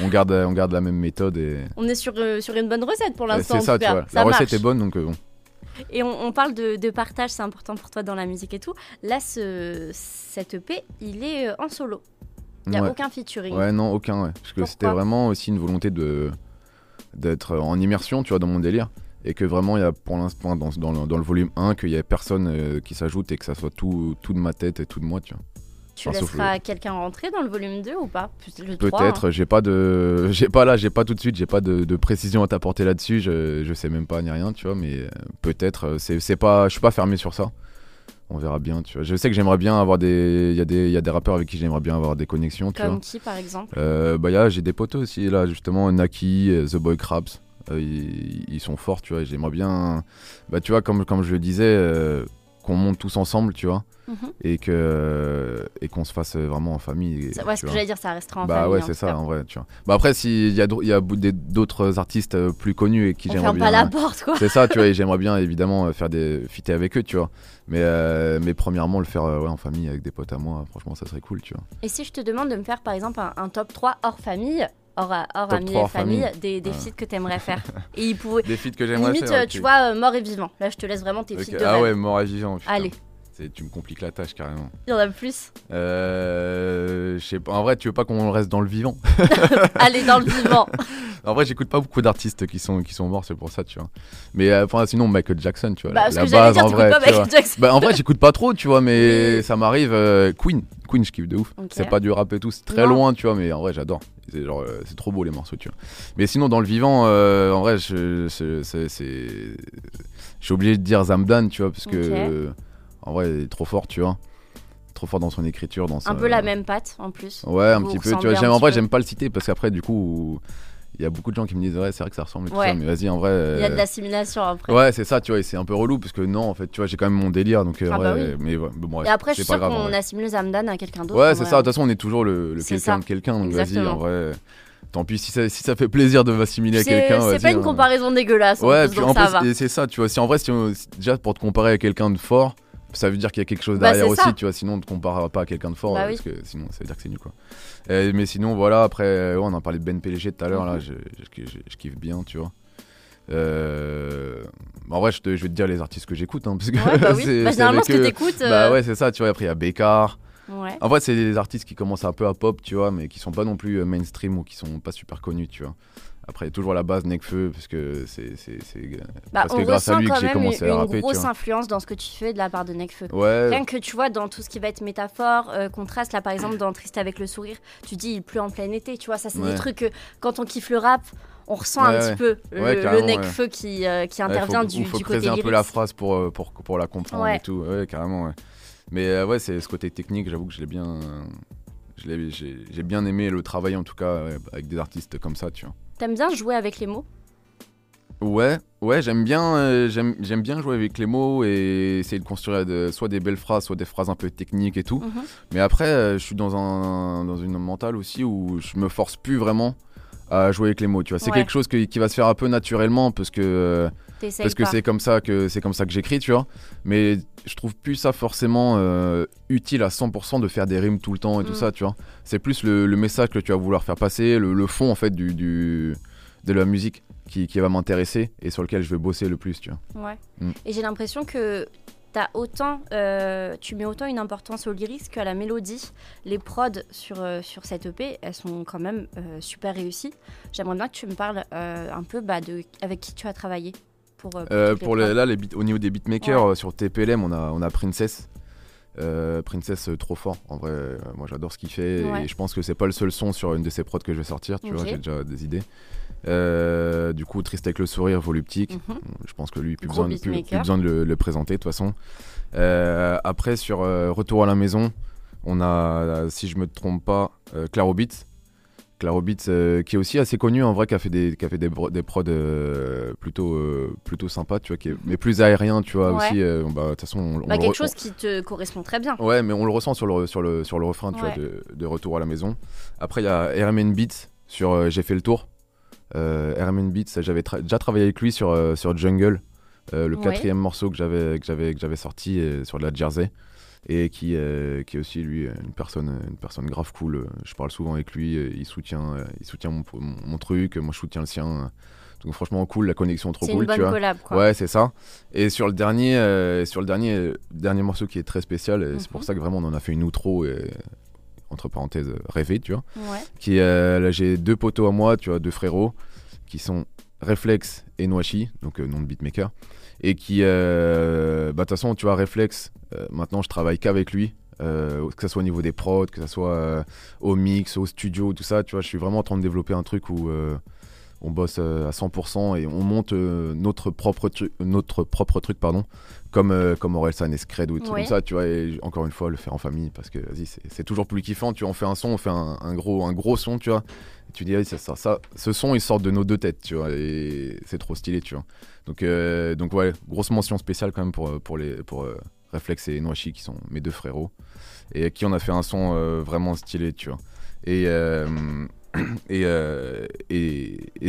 on garde la même méthode, et on est sur une bonne recette pour l'instant. C'est ça, tu vois, la recette est bonne, donc bon. Et on parle de partage, c'est important pour toi dans la musique et tout. Là, cette EP, il est en solo. Il y a aucun featuring. Ouais, non, aucun, ouais, parce que c'était vraiment aussi une volonté d'être en immersion, tu vois, dans mon délire. et que vraiment il y a pour l'instant dans le volume 1 qu'il n'y ait personne qui s'ajoute et que ça soit tout de ma tête et tout de moi, tu vois. Tu laisseras quelqu'un rentrer dans le volume 2 ou pas? Peut-être, hein. j'ai pas de précision à t'apporter là-dessus, je sais même pas ni rien, tu vois, mais peut-être, je suis pas fermé sur ça. On verra bien, tu vois. Je sais que j'aimerais bien avoir il y a des rappeurs avec qui j'aimerais bien avoir des connexions, tu vois. Comme qui, par exemple? J'ai des potos aussi, là, justement, Naki, The Boy Crabs. Ils sont forts, tu vois. J'aimerais bien, tu vois, comme je le disais, qu'on monte tous ensemble, tu vois, et qu'on se fasse vraiment en famille. Ouais, ce que j'allais dire, ça restera en famille. Ouais, c'est ça, en vrai, tu vois. Après, s'il y a d'autres artistes plus connus et qui j'aimerais bien. On ferme pas la porte, quoi. C'est ça, tu vois. Et j'aimerais bien, évidemment, faire des feats avec eux, tu vois. Mais premièrement, le faire en famille avec des potes à moi, franchement, ça serait cool, tu vois. Et si je te demande de me faire, par exemple, un top 3 hors famille? Hors amis et famille, des feats que t'aimerais faire. Et ils pourraient... Des feats que j'aimerais faire. Limite, tu vois, mort et vivant. Là, je te laisse vraiment tes feats de rêve. Ouais, mort et vivant. Putain. Allez. Tu me compliques la tâche carrément. Il y en a plus. Je sais pas. En vrai, tu veux pas qu'on reste dans le vivant? Allez, dans le vivant. En vrai, j'écoute pas beaucoup d'artistes qui sont morts, c'est pour ça, tu vois. Mais sinon, Michael Jackson, tu vois. En vrai, j'écoute pas trop, tu vois, mais ça m'arrive. Queen, je kiffe de ouf. Okay. C'est pas du rap et tout, c'est très loin, tu vois, mais en vrai, j'adore. C'est trop beau les morceaux, tu vois. Mais sinon, dans le vivant, en vrai, je suis obligé de dire Zamdane, tu vois, parce que. En vrai, il est trop fort, tu vois. Trop fort dans son écriture. Un peu la même patte, en plus. Ouais, un petit peu. Tu vois, j'aime pas le citer parce qu'après, du coup, il y a beaucoup de gens qui me disent, ouais, c'est vrai que ça ressemble. Ouais. Tout ça, mais vas-y, en vrai. Il y a de l'assimilation après. Ouais, c'est ça, tu vois. Et c'est un peu relou parce que non, en fait, tu vois, j'ai quand même mon délire. Donc, oui. Mais ouais, bon, et après, je suis sûr qu'on assimile Zamdane à quelqu'un d'autre. Ouais, c'est ça. De toute façon, on est toujours le quelqu'un de quelqu'un. Donc, vas-y, en vrai. Tant pis si ça fait plaisir de m'assimiler à quelqu'un. C'est pas une comparaison dégueulasse. Ouais, puis en plus, c'est ça, tu vois. Si en vrai, déjà pour te comparer à quelqu'un de fort, ça veut dire qu'il y a quelque chose derrière aussi, ça. Tu vois. Sinon, on ne te compare pas à quelqu'un de fort, parce que sinon, ça veut dire que c'est nul, quoi. Mais sinon, voilà. Après, on a parlé de Ben Pelléger tout à l'heure. Là, je kiffe bien, tu vois. En vrai, je vais te dire les artistes que j'écoute, hein, parce que généralement, ce que t'écoutes. Ouais, c'est ça, tu vois. Après, il y a Bakari. Ouais. En vrai, c'est des artistes qui commencent un peu à pop, tu vois, mais qui sont pas non plus mainstream ou qui sont pas super connus, tu vois. Après, toujours à la base Nekfeu, parce que c'est grâce à lui que j'ai commencé à rapper. On ressent quand même une grosse influence dans ce que tu fais de la part de Nekfeu. Ouais. Rien que tu vois, dans tout ce qui va être métaphore, contraste, là par exemple dans Triste avec le sourire, tu dis il pleut en plein été, tu vois, ça c'est des trucs que quand on kiffe le rap, on ressent un petit peu le Nekfeu qui intervient du côté lyrique. Il faut creuser un peu la phrase pour la comprendre et tout, ouais, carrément, ouais. Mais c'est ce côté technique, j'avoue que j'ai bien aimé le travail, en tout cas, avec des artistes comme ça, tu vois. T'aimes bien jouer avec les mots? Ouais, j'aime bien jouer avec les mots et essayer de construire soit des belles phrases, soit des phrases un peu techniques et tout. Mais après, je suis dans une mentale aussi où je me force plus vraiment à jouer avec les mots, tu vois. C'est quelque chose qui va se faire un peu naturellement parce que c'est comme ça que j'écris, tu vois. Mais je trouve plus ça forcément utile à 100% de faire des rimes tout le temps et tout ça, tu vois. C'est plus le message que tu vas vouloir faire passer, le fond en fait de la musique qui va m'intéresser et sur lequel je vais bosser le plus, tu vois. Ouais. Et j'ai l'impression que tu mets autant une importance au lyrique qu'à la mélodie. Les prods sur cette EP, elles sont quand même super réussies. J'aimerais bien que tu me parles un peu de avec qui tu as travaillé. Au niveau des beatmakers, sur TPLM, on a Princess. Princess, trop fort. En vrai, moi j'adore ce qu'il fait et je pense que c'est pas le seul son sur une de ses prods que je vais sortir. Tu vois, j'ai déjà des idées. Du coup, Triste avec le sourire, voluptique. Je pense que lui, plus besoin de le présenter de toute façon. Après, sur Retour à la maison, on a, si je me trompe pas, Clarobit, qui est aussi assez connu en vrai, qui a fait des prods plutôt sympas, tu vois, mais plus aérien, tu vois, aussi. De toute façon, quelque chose qui te correspond très bien. Ouais, mais on le ressent sur le refrain, tu vois, de Retour à la maison. Après, il y a RMN Beats sur J'ai fait le tour. RMN Beats, j'avais déjà travaillé avec lui sur Jungle, le quatrième morceau que j'avais sorti sur de la Jersey. Et qui est aussi lui une personne grave cool. Je parle souvent avec lui, il soutient mon truc, moi je soutiens le sien. Donc franchement cool, la connexion trop cool, tu vois. C'est une bonne collab, quoi. Ouais, c'est ça. Et sur le dernier morceau qui est très spécial, c'est pour ça que vraiment on en a fait une outro entre parenthèses rêvée, tu vois. Là j'ai deux potos à moi, tu vois, deux frérots qui sont Reflex et Noachie, donc nom de beatmaker, et qui, de toute façon, tu vois, Reflex, maintenant je travaille qu'avec lui, que ça soit au niveau des prods, que ça soit au mix, au studio, tout ça, tu vois, je suis vraiment en train de développer un truc où on bosse à 100% et on monte notre propre truc, comme Orelsan et Scred ou tout comme ça, tu vois, et encore une fois, le faire en famille, parce que vas-y, c'est toujours plus kiffant, tu vois, on fait un son, on fait un gros son, tu vois, et tu dis, vas-y, ça, ce son, il sort de nos deux têtes, tu vois, et c'est trop stylé, tu vois. Donc ouais, grosse mention spéciale quand même pour Reflex et Noachie, qui sont mes deux frérots, et à qui on a fait un son vraiment stylé, tu vois. Et ce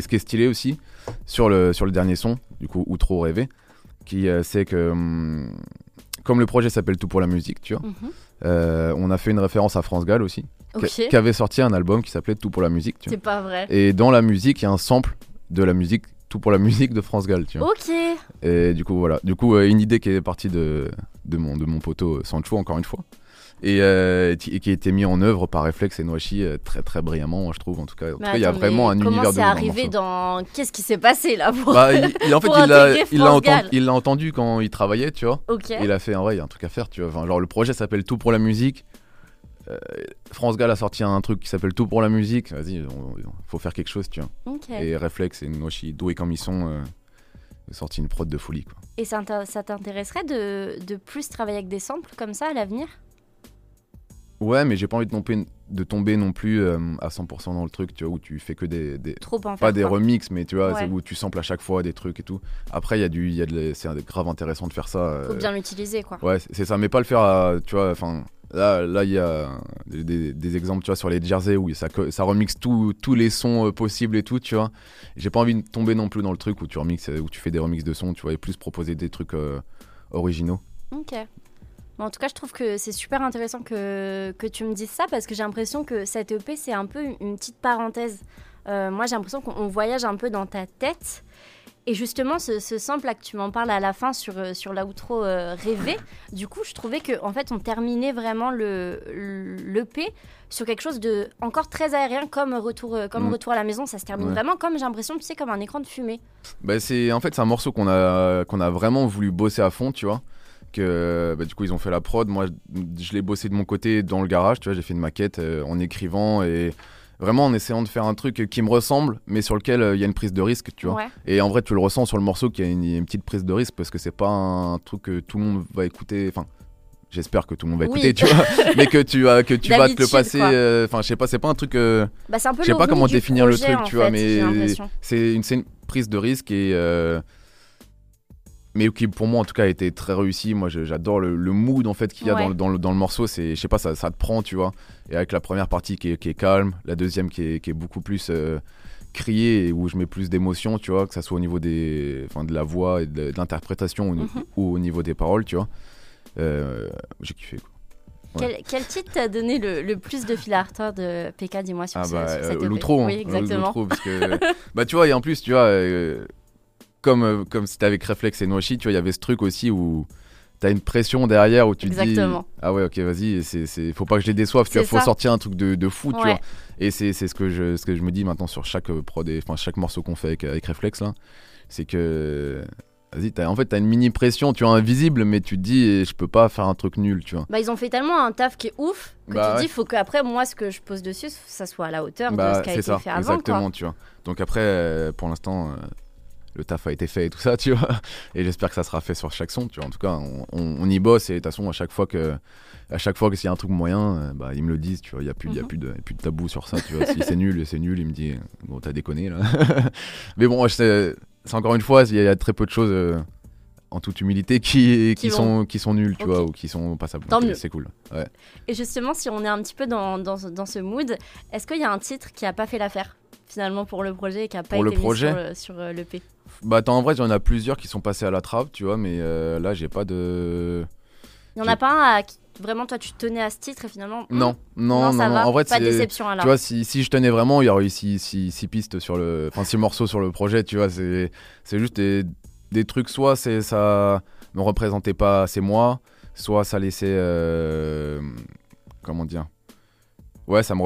qui est stylé aussi sur le dernier son, du coup, ou trop rêver, qui c'est que comme le projet s'appelle Tout pour la musique, tu vois, on a fait une référence à France Gall aussi, qui avait sorti un album qui s'appelait Tout pour la musique, tu vois. C'est pas vrai. Et dans la musique, il y a un sample de la musique Tout pour la musique de France Gall, tu vois. Ok. Et du coup voilà, une idée qui est partie de mon poteau Sancho, encore une fois. Et qui a été mis en œuvre par Reflex et Noachie très très brillamment, je trouve, en tout cas. Il y a vraiment un univers de... Comment c'est arrivé dans... Qu'est-ce qui s'est passé là pour... il l'a entendu quand il travaillait, tu vois. Okay. Il a fait, il y a un truc à faire, tu vois. Enfin, genre le projet s'appelle Tout pour la musique. France Gall a sorti un truc qui s'appelle Tout pour la musique. Vas-y, faut faire quelque chose, tu vois. Okay. Et Reflex et Noachie, doués comme ils sont... sorti une prod de folie, quoi. Et ça t'intéresserait de plus travailler avec des samples comme ça à l'avenir? Ouais, mais j'ai pas envie de tomber non plus à 100% dans le truc, tu vois, où tu fais que des des remixes, mais tu vois, c'est où tu samples à chaque fois des trucs et tout. Après, c'est grave intéressant de faire ça. Faut bien l'utiliser, quoi. Ouais, c'est ça, mais pas le faire tu vois, enfin... Là, il y a des exemples, tu vois, sur les Jersey où ça remixe tous les sons possibles et tout, tu vois. J'ai pas envie de tomber non plus dans le truc où tu remixes, où tu fais des remixes de sons, tu vois, et plus proposer des trucs originaux. Ok. Bon, en tout cas, je trouve que c'est super intéressant que tu me dises ça, parce que j'ai l'impression que cette EP, c'est un peu une petite parenthèse. Moi, j'ai l'impression qu'on voyage un peu dans ta tête. Et justement, ce sample là que tu m'en parles à la fin sur l'outro rêvé, du coup, je trouvais qu'en fait, on terminait vraiment l'EP sur quelque chose de encore très aérien, comme retour à la maison. Ça se termine vraiment comme, j'ai l'impression, tu sais, comme un écran de fumée. Bah, c'est un morceau qu'on a vraiment voulu bosser à fond, tu vois. Que du coup ils ont fait la prod, moi je l'ai bossé de mon côté dans le garage, tu vois, j'ai fait une maquette en écrivant et vraiment en essayant de faire un truc qui me ressemble, mais sur lequel il y a une prise de risque, tu vois. Ouais. Et en vrai, tu le ressens sur le morceau qu'il y a une petite prise de risque, parce que c'est pas un truc que tout le monde va écouter. Enfin, j'espère que tout le monde va écouter, tu vois. Mais que tu vas te le passer. Enfin, je sais pas, c'est pas un truc. C'est un peu. Je sais pas comment définir projet, le truc, tu vois, mais c'est une prise de risque et. Mais qui pour moi en tout cas a été très réussi. Moi j'adore le mood en fait qu'il y a dans le morceau. C'est, je sais pas, ça te prend, tu vois. Et avec la première partie qui est calme, la deuxième qui est beaucoup plus criée et où je mets plus d'émotion, tu vois, que ça soit au niveau de la voix et de l'interprétation ou au niveau des paroles, tu vois. J'ai kiffé, quoi. Ouais. Quel titre t'a donné le plus de fil à retordre de PK, dis-moi, sur cette l'outro, hein. Oui, exactement. L'outro, parce que tu vois, et en plus, tu vois, comme si t'es avec Reflex et Noachie, tu vois, il y avait ce truc aussi où t'as une pression derrière où tu te dis, ah ouais, ok, vas-y, faut pas que je les déçoive, tu vois, faut sortir un truc de fou, tu vois. Et c'est ce que je me dis maintenant sur chaque prod, enfin chaque morceau qu'on fait avec Reflex là, c'est que vas-y, t'as une mini pression, tu vois, invisible, mais tu te dis, je peux pas faire un truc nul, tu vois. Ils ont fait tellement un taf qui est ouf que tu te dis, faut qu'après, moi, ce que je pose dessus, ça soit à la hauteur de ce qui a été fait avant. Exactement, quoi. Tu vois. Donc après, pour l'instant, le taf a été fait et tout ça, tu vois. Et j'espère que ça sera fait sur chaque son, tu vois. En tout cas, on y bosse, et de toute façon, à chaque fois que s'il y a un truc moyen, ils me le disent, tu vois. Il n'y a plus de tabou sur ça, tu vois. Si c'est nul, ils me disent, bon, t'as déconné, là. Mais bon, c'est encore une fois, il y a très peu de choses, en toute humilité, qui sont nuls, tu vois, ou qui sont passables. C'est cool. Ouais. Et justement, si on est un petit peu dans ce mood, est-ce qu'il y a un titre qui n'a pas fait l'affaire finalement pour le projet et qui n'a pas été mis sur l'EP? En vrai, il y en a plusieurs qui sont passés à la trappe, tu vois, mais là, j'ai pas de... Il n'y en a pas un à... Vraiment, toi, tu tenais à ce titre et finalement... Non, ça va, en vrai, pas de déception alors. Tu vois, si je tenais vraiment, il y aurait eu 6 pistes sur le... Enfin, 6 morceaux sur le projet, tu vois, c'est juste des trucs, soit ça me représentait pas assez moi, soit ça laissait... Comment dire? Ouais, ça me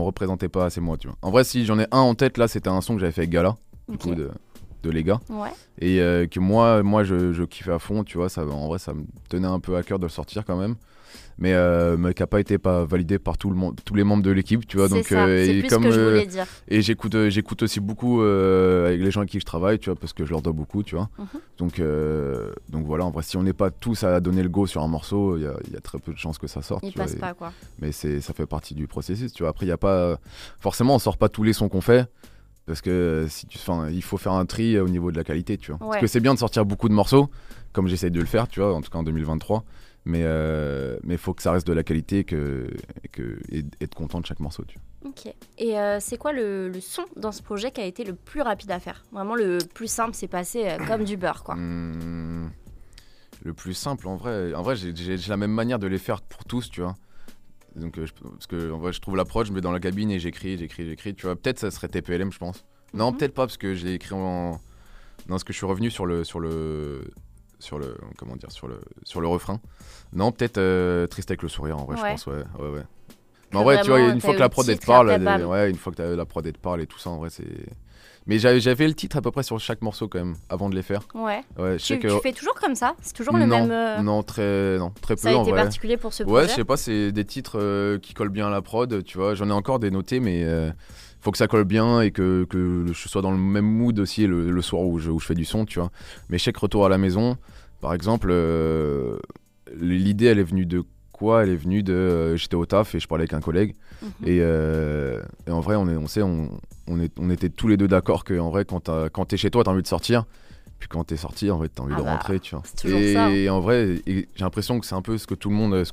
représentait pas assez moi, tu vois. En vrai, si j'en ai un en tête, là, c'était un son que j'avais fait avec Gala, okay. de les gars. Ouais. Et que moi je kiffais à fond, tu vois, ça, en vrai ça me tenait un peu à cœur de le sortir quand même. Mais qui n'a pas été validé par tous les membres de l'équipe, tu vois. Donc, c'est plus comme, ce que je voulais dire. Et j'écoute aussi beaucoup avec les gens avec qui je travaille, tu vois, parce que je leur dois beaucoup, tu vois. Mm-hmm. Donc voilà, en vrai, si on n'est pas tous à donner le go sur un morceau, il y a très peu de chances que ça sorte. Il passe pas, quoi. Mais ça fait partie du processus, tu vois. Après, il n'y a pas... Forcément, on ne sort pas tous les sons qu'on fait, parce que il faut faire un tri au niveau de la qualité, tu vois. Ouais. Parce que c'est bien de sortir beaucoup de morceaux, comme j'essaye de le faire, tu vois, en tout cas en 2023. Mais faut que ça reste de la qualité et être content de chaque morceau. Tu vois. Ok. Et c'est quoi le son dans ce projet qui a été le plus rapide à faire ? Vraiment le plus simple, c'est passé comme du beurre, quoi. Le plus simple, en vrai, j'ai la même manière de les faire pour tous, tu vois. Donc parce que en vrai, je trouve l'approche, je me mets dans la cabine et j'écris. Tu vois, peut-être ça serait TPLM, je pense. Mm-hmm. Non, peut-être pas parce que je l'ai écrit en. Non, parce que je suis revenu sur le refrain. Non, peut-être Triste avec le sourire, en vrai, ouais. Je pense, ouais. Mais en vrai, tu vois, une fois que la prod elle te parle, une fois que la prod elle te parle et tout ça, en vrai, c'est... Mais j'avais le titre à peu près sur chaque morceau quand même, avant de les faire. Ouais, je sais que... Tu fais toujours comme ça ? C'est toujours le même... Non, très peu, en vrai. Ça a été particulier pour ce projet ? Ouais, je sais pas, c'est des titres qui collent bien à la prod, tu vois. J'en ai encore des notés, mais... Faut que ça colle bien et que je sois dans le même mood aussi le soir où je fais du son, tu vois. Mais chaque retour à la maison, par exemple, l'idée elle est venue de quoi ? Elle est venue de... j'étais au taf et je parlais avec un collègue. Mm-hmm. Et en vrai, on était tous les deux d'accord qu'en vrai, quand t'es chez toi, t'as envie de sortir. Puis quand t'es sorti, en fait, t'as envie de rentrer, tu vois. C'est toujours ça. Et en vrai, j'ai l'impression que c'est un peu ce que tout le monde ici... ce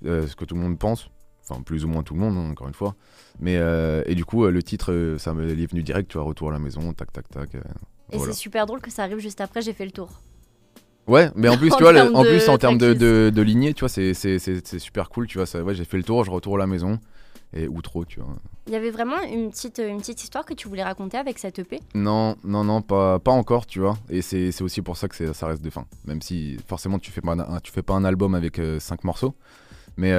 que tout le monde pense. Enfin, plus ou moins tout le monde, hein, encore une fois. Mais et du coup, le titre, ça m'est venu direct, tu vois, retour à la maison, tac. Et voilà. C'est super drôle que ça arrive juste après, j'ai fait le tour. Ouais, mais en plus, tu vois, en termes de lignée, tu vois, c'est super cool, tu vois. Ça, ouais, j'ai fait le tour, je retourne à la maison, et ou trop, tu vois. Il y avait vraiment une petite histoire que tu voulais raconter avec cette EP ? Non, pas encore, tu vois. Et c'est aussi pour ça que ça reste de fin. Même si, forcément, tu fais pas un album avec 5 morceaux. Mais...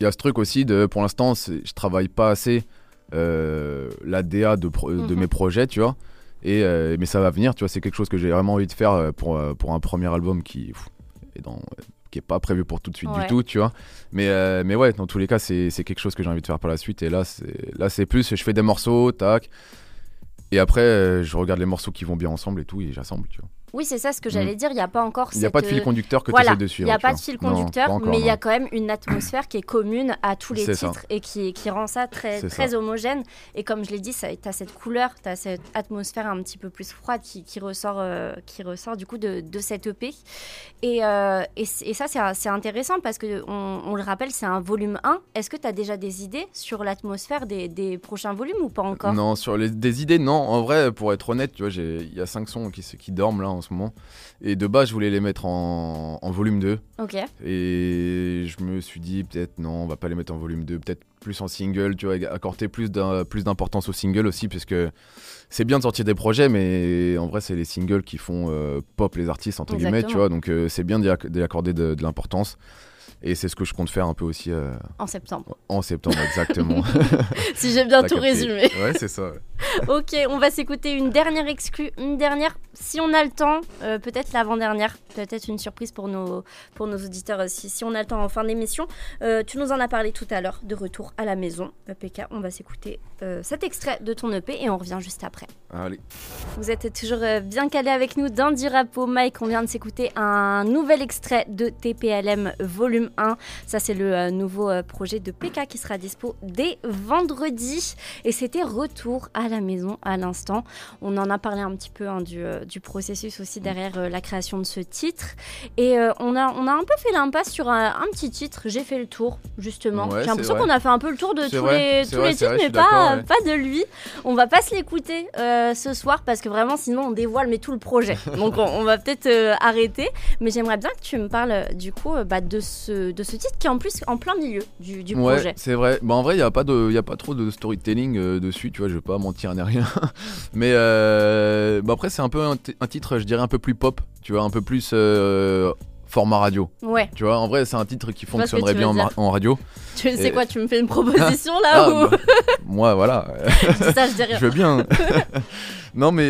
Il y a ce truc aussi de, pour l'instant, je travaille pas assez la DA de mes projets, tu vois. Et mais ça va venir, tu vois. C'est quelque chose que j'ai vraiment envie de faire pour un premier album qui est pas prévu pour tout de suite, ouais. Du tout, tu vois. Mais ouais, dans tous les cas, c'est quelque chose que j'ai envie de faire par la suite. Et là c'est plus, je fais des morceaux, tac. Et après, je regarde les morceaux qui vont bien ensemble et tout, et j'assemble, tu vois. Oui, c'est ça ce que j'allais dire, il n'y a pas encore... Il n'y a pas de fil conducteur que tu essaies de suivre. Il n'y a pas de fil conducteur, mais il y a quand même une atmosphère qui est commune à tous les titres et qui rend ça très homogène. Et comme je l'ai dit, tu as cette couleur, tu as cette atmosphère un petit peu plus froide qui ressort du coup de cette EP. Et ça, c'est intéressant parce qu'on le rappelle, c'est un volume 1. Est-ce que tu as déjà des idées sur l'atmosphère des prochains volumes ou pas encore ? Non, des idées, non. En vrai, pour être honnête, tu vois, il y a 5 sons qui dorment là en ce moment, et de base je voulais les mettre en volume 2. Ok. Et je me suis dit peut-être non, on va pas les mettre en volume 2, peut-être plus en single, tu vois, accorder plus d'importance aux singles aussi, parce que c'est bien de sortir des projets, mais en vrai c'est les singles qui font pop les artistes entre Exactement. guillemets, tu vois, donc c'est bien d'y accorder de l'importance. Et c'est ce que je compte faire un peu aussi en septembre. En septembre, exactement. Si j'ai bien tout résumé. Ouais, c'est ça. Ouais. Ok, on va s'écouter une dernière exclue, si on a le temps, peut-être l'avant-dernière, peut-être une surprise pour nos auditeurs aussi, si on a le temps en fin d'émission. Tu nous en as parlé tout à l'heure, de retour à la maison. PK, on va s'écouter cet extrait de ton EP et on revient juste après. Allez. Vous êtes toujours bien calés avec nous dans Du Rap Au Mic. On vient de s'écouter un nouvel extrait de TPLM Volume 1. Ça, c'est le nouveau projet de PK qui sera dispo dès vendredi. Et c'était Retour à la maison à l'instant. On en a parlé un petit peu hein, du processus aussi derrière la création de ce titre. Et on a un peu fait l'impasse sur un petit titre, J'ai fait le tour, justement. Ouais, j'ai l'impression qu'on a fait un peu le tour de tous les titres, mais pas de lui. On va pas se l'écouter ce soir parce que vraiment, sinon, on dévoile tout le projet. Donc, on va peut-être arrêter. Mais j'aimerais bien que tu me parles du coup de ce titre qui est en plus en plein milieu du projet. Ouais, c'est vrai. Bah, en vrai, il n'y a pas trop de storytelling dessus, tu vois, je vais pas mentir ni rien. Mais après, c'est un peu un titre, je dirais, un peu plus pop, tu vois, un peu plus format radio. Ouais. Tu vois, en vrai, c'est un titre qui fonctionnerait bien en radio. Tu sais quoi, tu me fais une proposition là ou... bah, moi, voilà. Je dis ça, je dis rien. Je veux bien. Non, mais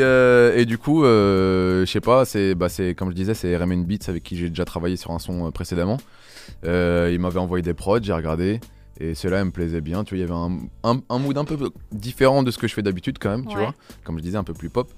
et du coup, je sais pas, c'est bah, comme je disais, c'est Ramen Beats avec qui j'ai déjà travaillé sur un son précédemment. Il m'avait envoyé des prods, j'ai regardé. Et cela me plaisait bien, tu vois, il y avait un mood un peu différent de ce que je fais d'habitude quand même, ouais. Tu vois, comme je disais, un peu plus pop.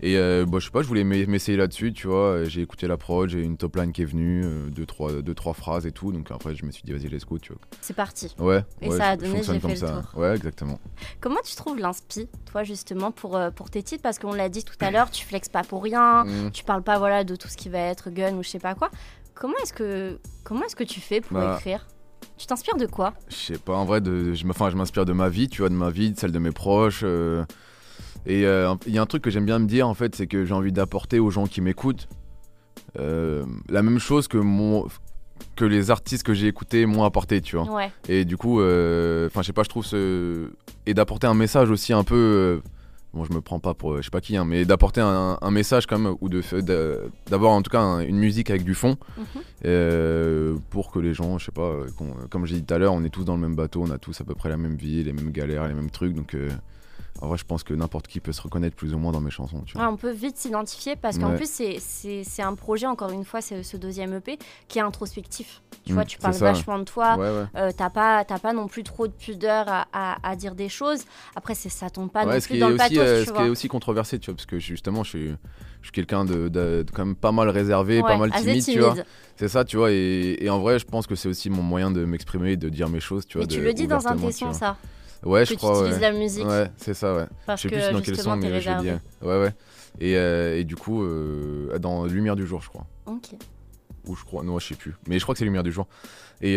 Et bah, je sais pas, je voulais m'essayer là-dessus, tu vois, j'ai écouté la prod, j'ai une top line qui est venue, deux, trois phrases et tout, donc après je me suis dit vas-y let's go, tu vois. C'est parti. Ouais, et ouais, ça a donné, j'ai fait le tour. Ouais, exactement. Comment tu trouves l'inspi, toi justement, pour tes titres, parce qu'on l'a dit tout à l'heure, tu flexes pas pour rien, tu parles pas voilà, de tout ce qui va être gun ou je sais pas quoi. Comment est-ce que tu fais pour écrire? Tu t'inspires de quoi? Je sais pas, en vrai, je m'inspire de ma vie, tu vois, de ma vie, de celle de mes proches. Et il y a un truc que j'aime bien me dire, en fait, c'est que j'ai envie d'apporter aux gens qui m'écoutent la même chose que les artistes que j'ai écoutés m'ont apporté, tu vois. Ouais. Et du coup, je sais pas, je trouve ce... Et d'apporter un message aussi un peu... bon, je me prends pas pour je sais pas qui, hein, mais d'apporter un message quand même, ou d'avoir en tout cas une musique avec du fond, pour que les gens, je sais pas, comme j'ai dit tout à l'heure, on est tous dans le même bateau, on a tous à peu près la même vie, les mêmes galères, les mêmes trucs, donc en vrai je pense que n'importe qui peut se reconnaître plus ou moins dans mes chansons, tu vois. Ouais, on peut vite s'identifier parce qu'en plus c'est un projet, encore une fois, c'est ce deuxième EP qui est introspectif. Tu vois, tu parles vachement de toi, t'as pas non plus trop de pudeur à dire des choses. Après, ça tombe pas non plus dans le pathos, tu vois. Ce qui est aussi controversé, tu vois, parce que justement, je suis quelqu'un de quand même pas mal réservé, pas mal timide, tu vois. C'est ça, tu vois, et en vrai, je pense que c'est aussi mon moyen de m'exprimer, de dire mes choses, tu vois. Et tu le dis dans un de tes sons, ça. Ouais, je crois. Tu utilises la musique. Ouais, c'est ça, ouais. Parce que justement, t'es réservé. Je sais plus dans quel son, mais ouais. Et du coup, dans Lumière du jour, je crois. Ok. Ou je crois, non je sais plus, mais je crois que c'est Lumière du jour, et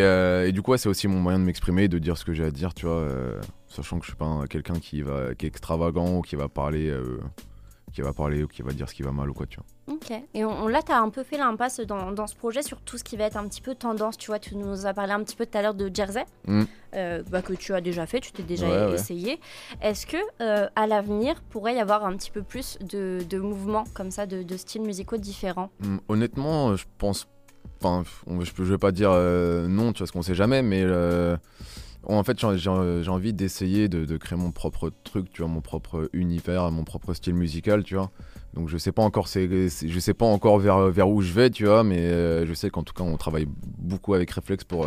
du coup c'est aussi mon moyen de m'exprimer, de dire ce que j'ai à dire, tu vois, sachant que je suis pas quelqu'un qui est extravagant ou qui va parler ou qui va dire ce qui va mal ou quoi, tu vois. Ok, et là t'as un peu fait l'impasse dans ce projet sur tout ce qui va être un petit peu tendance, tu vois, tu nous as parlé un petit peu tout à l'heure de Jersey, que tu as déjà fait, tu t'es déjà essayé. Est-ce que à l'avenir pourrait y avoir un petit peu plus de mouvements comme ça, de styles musicaux différents? Honnêtement, je pense, enfin, je vais pas dire non, tu vois, parce qu'on sait jamais, mais en fait, j'ai envie d'essayer de créer mon propre truc, tu vois, mon propre univers, mon propre style musical, tu vois. Donc je sais pas encore, je sais pas encore vers où je vais, tu vois, mais je sais qu'en tout cas on travaille beaucoup avec Reflex pour,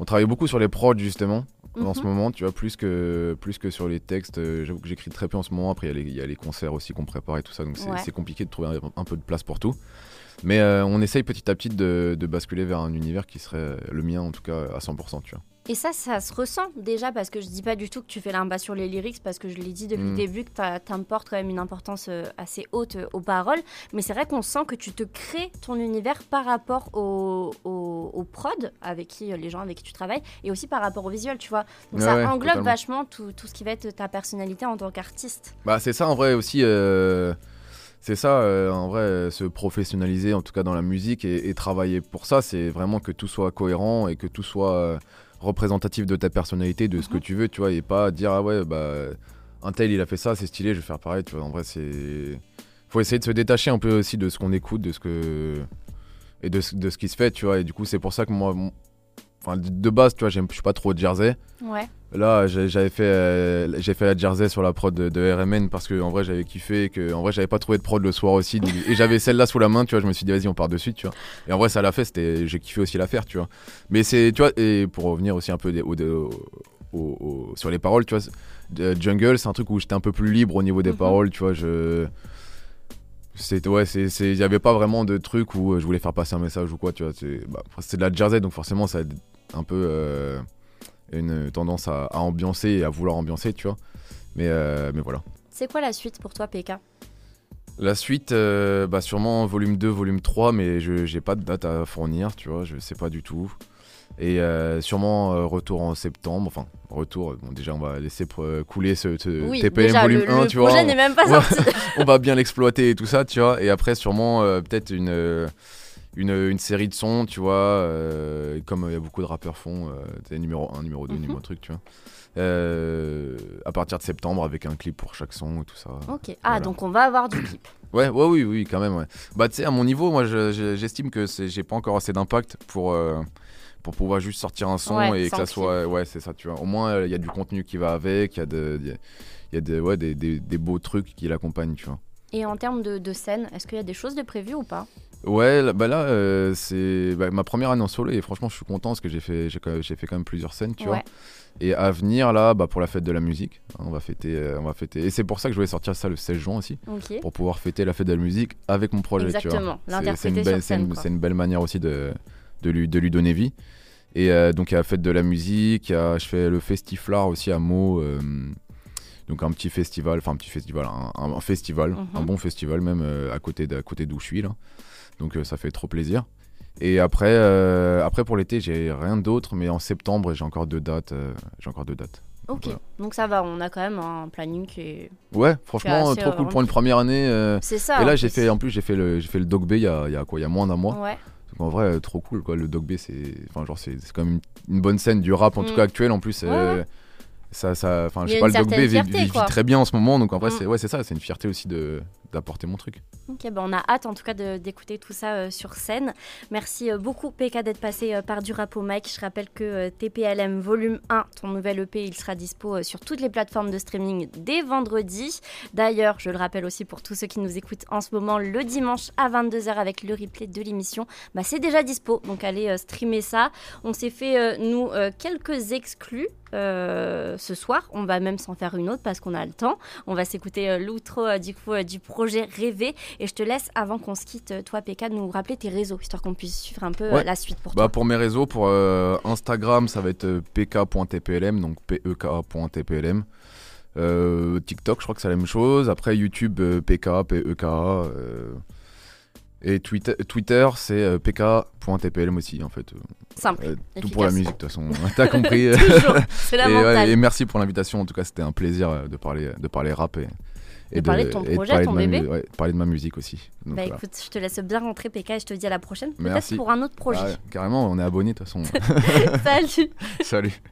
on travaille beaucoup sur les prods justement en ce moment, tu vois, plus que sur les textes. J'avoue que j'écris très peu en ce moment. Après il y a les concerts aussi qu'on prépare et tout ça, donc c'est compliqué de trouver un peu de place pour tout. Mais on essaye petit à petit de basculer vers un univers qui serait le mien en tout cas à 100%, tu vois. Et ça se ressent déjà, parce que je dis pas du tout que tu fais l'impasse sur les lyrics, parce que je l'ai dit depuis le début que t'importes quand même une importance assez haute aux paroles, mais c'est vrai qu'on sent que tu te crées ton univers par rapport aux prods avec qui les gens avec qui tu travailles, et aussi par rapport au visuel, tu vois. Donc englobe totalement. Vachement tout ce qui va être ta personnalité en tant qu'artiste. Bah c'est ça en vrai aussi, c'est ça en vrai, se professionnaliser en tout cas dans la musique et travailler pour ça, c'est vraiment que tout soit cohérent et que tout soit représentatif de ta personnalité, de ce que tu veux, tu vois, et pas dire ah ouais bah un tel il a fait ça, c'est stylé, je vais faire pareil, tu vois. En vrai, c'est faut essayer de se détacher un peu aussi de ce qu'on écoute, de ce que et de ce qui se fait, tu vois. Et du coup c'est pour ça que moi, enfin de base, tu vois, je suis pas trop Jersey. Ouais. Là j'ai fait la Jersey sur la prod de RMN parce que en vrai j'avais kiffé, que en vrai j'avais pas trouvé de prod le soir aussi, et j'avais celle-là sous la main, tu vois, je me suis dit vas-y on part dessus, tu vois. Et en vrai ça l'a fait, j'ai kiffé aussi l'affaire, tu vois. Mais c'est, tu vois, et pour revenir aussi un peu sur les paroles, tu vois, Jungle c'est un truc où j'étais un peu plus libre au niveau des paroles, tu vois, il y avait pas vraiment de truc où je voulais faire passer un message ou quoi, tu vois. C'est de la Jersey, donc forcément ça a un peu une tendance à ambiancer et à vouloir ambiancer, tu vois, mais voilà. C'est quoi la suite pour toi, PK? La suite, bah sûrement volume 2, volume 3, mais je n'ai pas de date à fournir, tu vois, je sais pas du tout. Et sûrement retour en septembre, enfin retour, bon déjà on va laisser couler ce TPM déjà, volume 1, tu vois. Le projet n'est même pas sorti. On va bien l'exploiter et tout ça, tu vois, et après sûrement peut-être une... une série de sons, tu vois, comme il y a beaucoup de rappeurs font, numéro 1, numéro 2, numéro truc, tu vois. À partir de septembre, avec un clip pour chaque son et tout ça. Ok, ah voilà. Donc on va avoir du clip. Oui, quand même. Ouais. Bah tu sais, à mon niveau, moi j'estime que j'ai pas encore assez d'impact pour pouvoir juste sortir un son et que ça soit. Ouais, c'est ça, tu vois. Au moins, il y a du contenu qui va avec, il y a, des beaux trucs qui l'accompagnent, tu vois. Et en termes de scène, est-ce qu'il y a des choses de prévues ou pas ? Ouais, bah là, c'est ma première année en solo et franchement, je suis content parce que j'ai fait quand même plusieurs scènes, tu vois. Et à venir, là, bah, pour la fête de la musique, hein, on va fêter. Et c'est pour ça que je voulais sortir ça le 16 juin aussi, pour pouvoir fêter la fête de la musique avec mon projet. Exactement, tu vois. C'est une belle manière aussi de lui donner vie. Et donc, il y a la fête de la musique, je fais le Festiflar aussi à Meaux. Donc un festival, un bon festival même, à côté d'où je suis là. Donc ça fait trop plaisir. Et après pour l'été, j'ai rien d'autre, mais en septembre, j'ai encore 2 dates. Ok, voilà. Donc ça va, on a quand même un planning qui est... Ouais, franchement, trop cool pour une première année. C'est ça. Et là, j'ai fait le Dog B il y a moins d'un mois. Ouais. En vrai, trop cool quoi, le Dog B, c'est quand même une bonne scène du rap, en tout cas actuel en plus. Ouais. Ça, enfin, je sais pas, le Dog B vit très bien en ce moment, donc en vrai, c'est une fierté aussi d'apporter mon truc. Ok, bah on a hâte en tout cas d'écouter tout ça sur scène. Merci beaucoup PK d'être passé par Du Rap Au Mic. Je rappelle que TPLM Volume 1, ton nouvel EP, il sera dispo sur toutes les plateformes de streaming dès vendredi. D'ailleurs, je le rappelle aussi pour tous ceux qui nous écoutent en ce moment, le dimanche à 22h avec le replay de l'émission, bah, c'est déjà dispo, donc allez streamer ça. On s'est fait, nous, quelques exclus. Ce soir, on va même s'en faire une autre parce qu'on a le temps. On va s'écouter l'outro du projet Rêver. Et je te laisse, avant qu'on se quitte, toi PK, nous rappeler tes réseaux, histoire qu'on puisse suivre un peu la suite pour toi. Pour mes réseaux, pour Instagram, ça va être pk.tplm, donc pek.tplm. TikTok, je crois que c'est la même chose. Après YouTube, pk. Et Twitter, c'est pk.tplm aussi, en fait. Simple. Tout pour la musique, de toute façon. T'as compris. Toujours, c'est la mentale. Et merci pour l'invitation. En tout cas, c'était un plaisir de parler rap et de parler de ton projet, ton bébé. Ouais, parler de ma musique aussi. Donc, bah écoute, je te laisse bien rentrer, PK, et je te dis à la prochaine. Peut-être pour un autre projet. Ah, carrément, on est abonnés, de toute façon. Salut.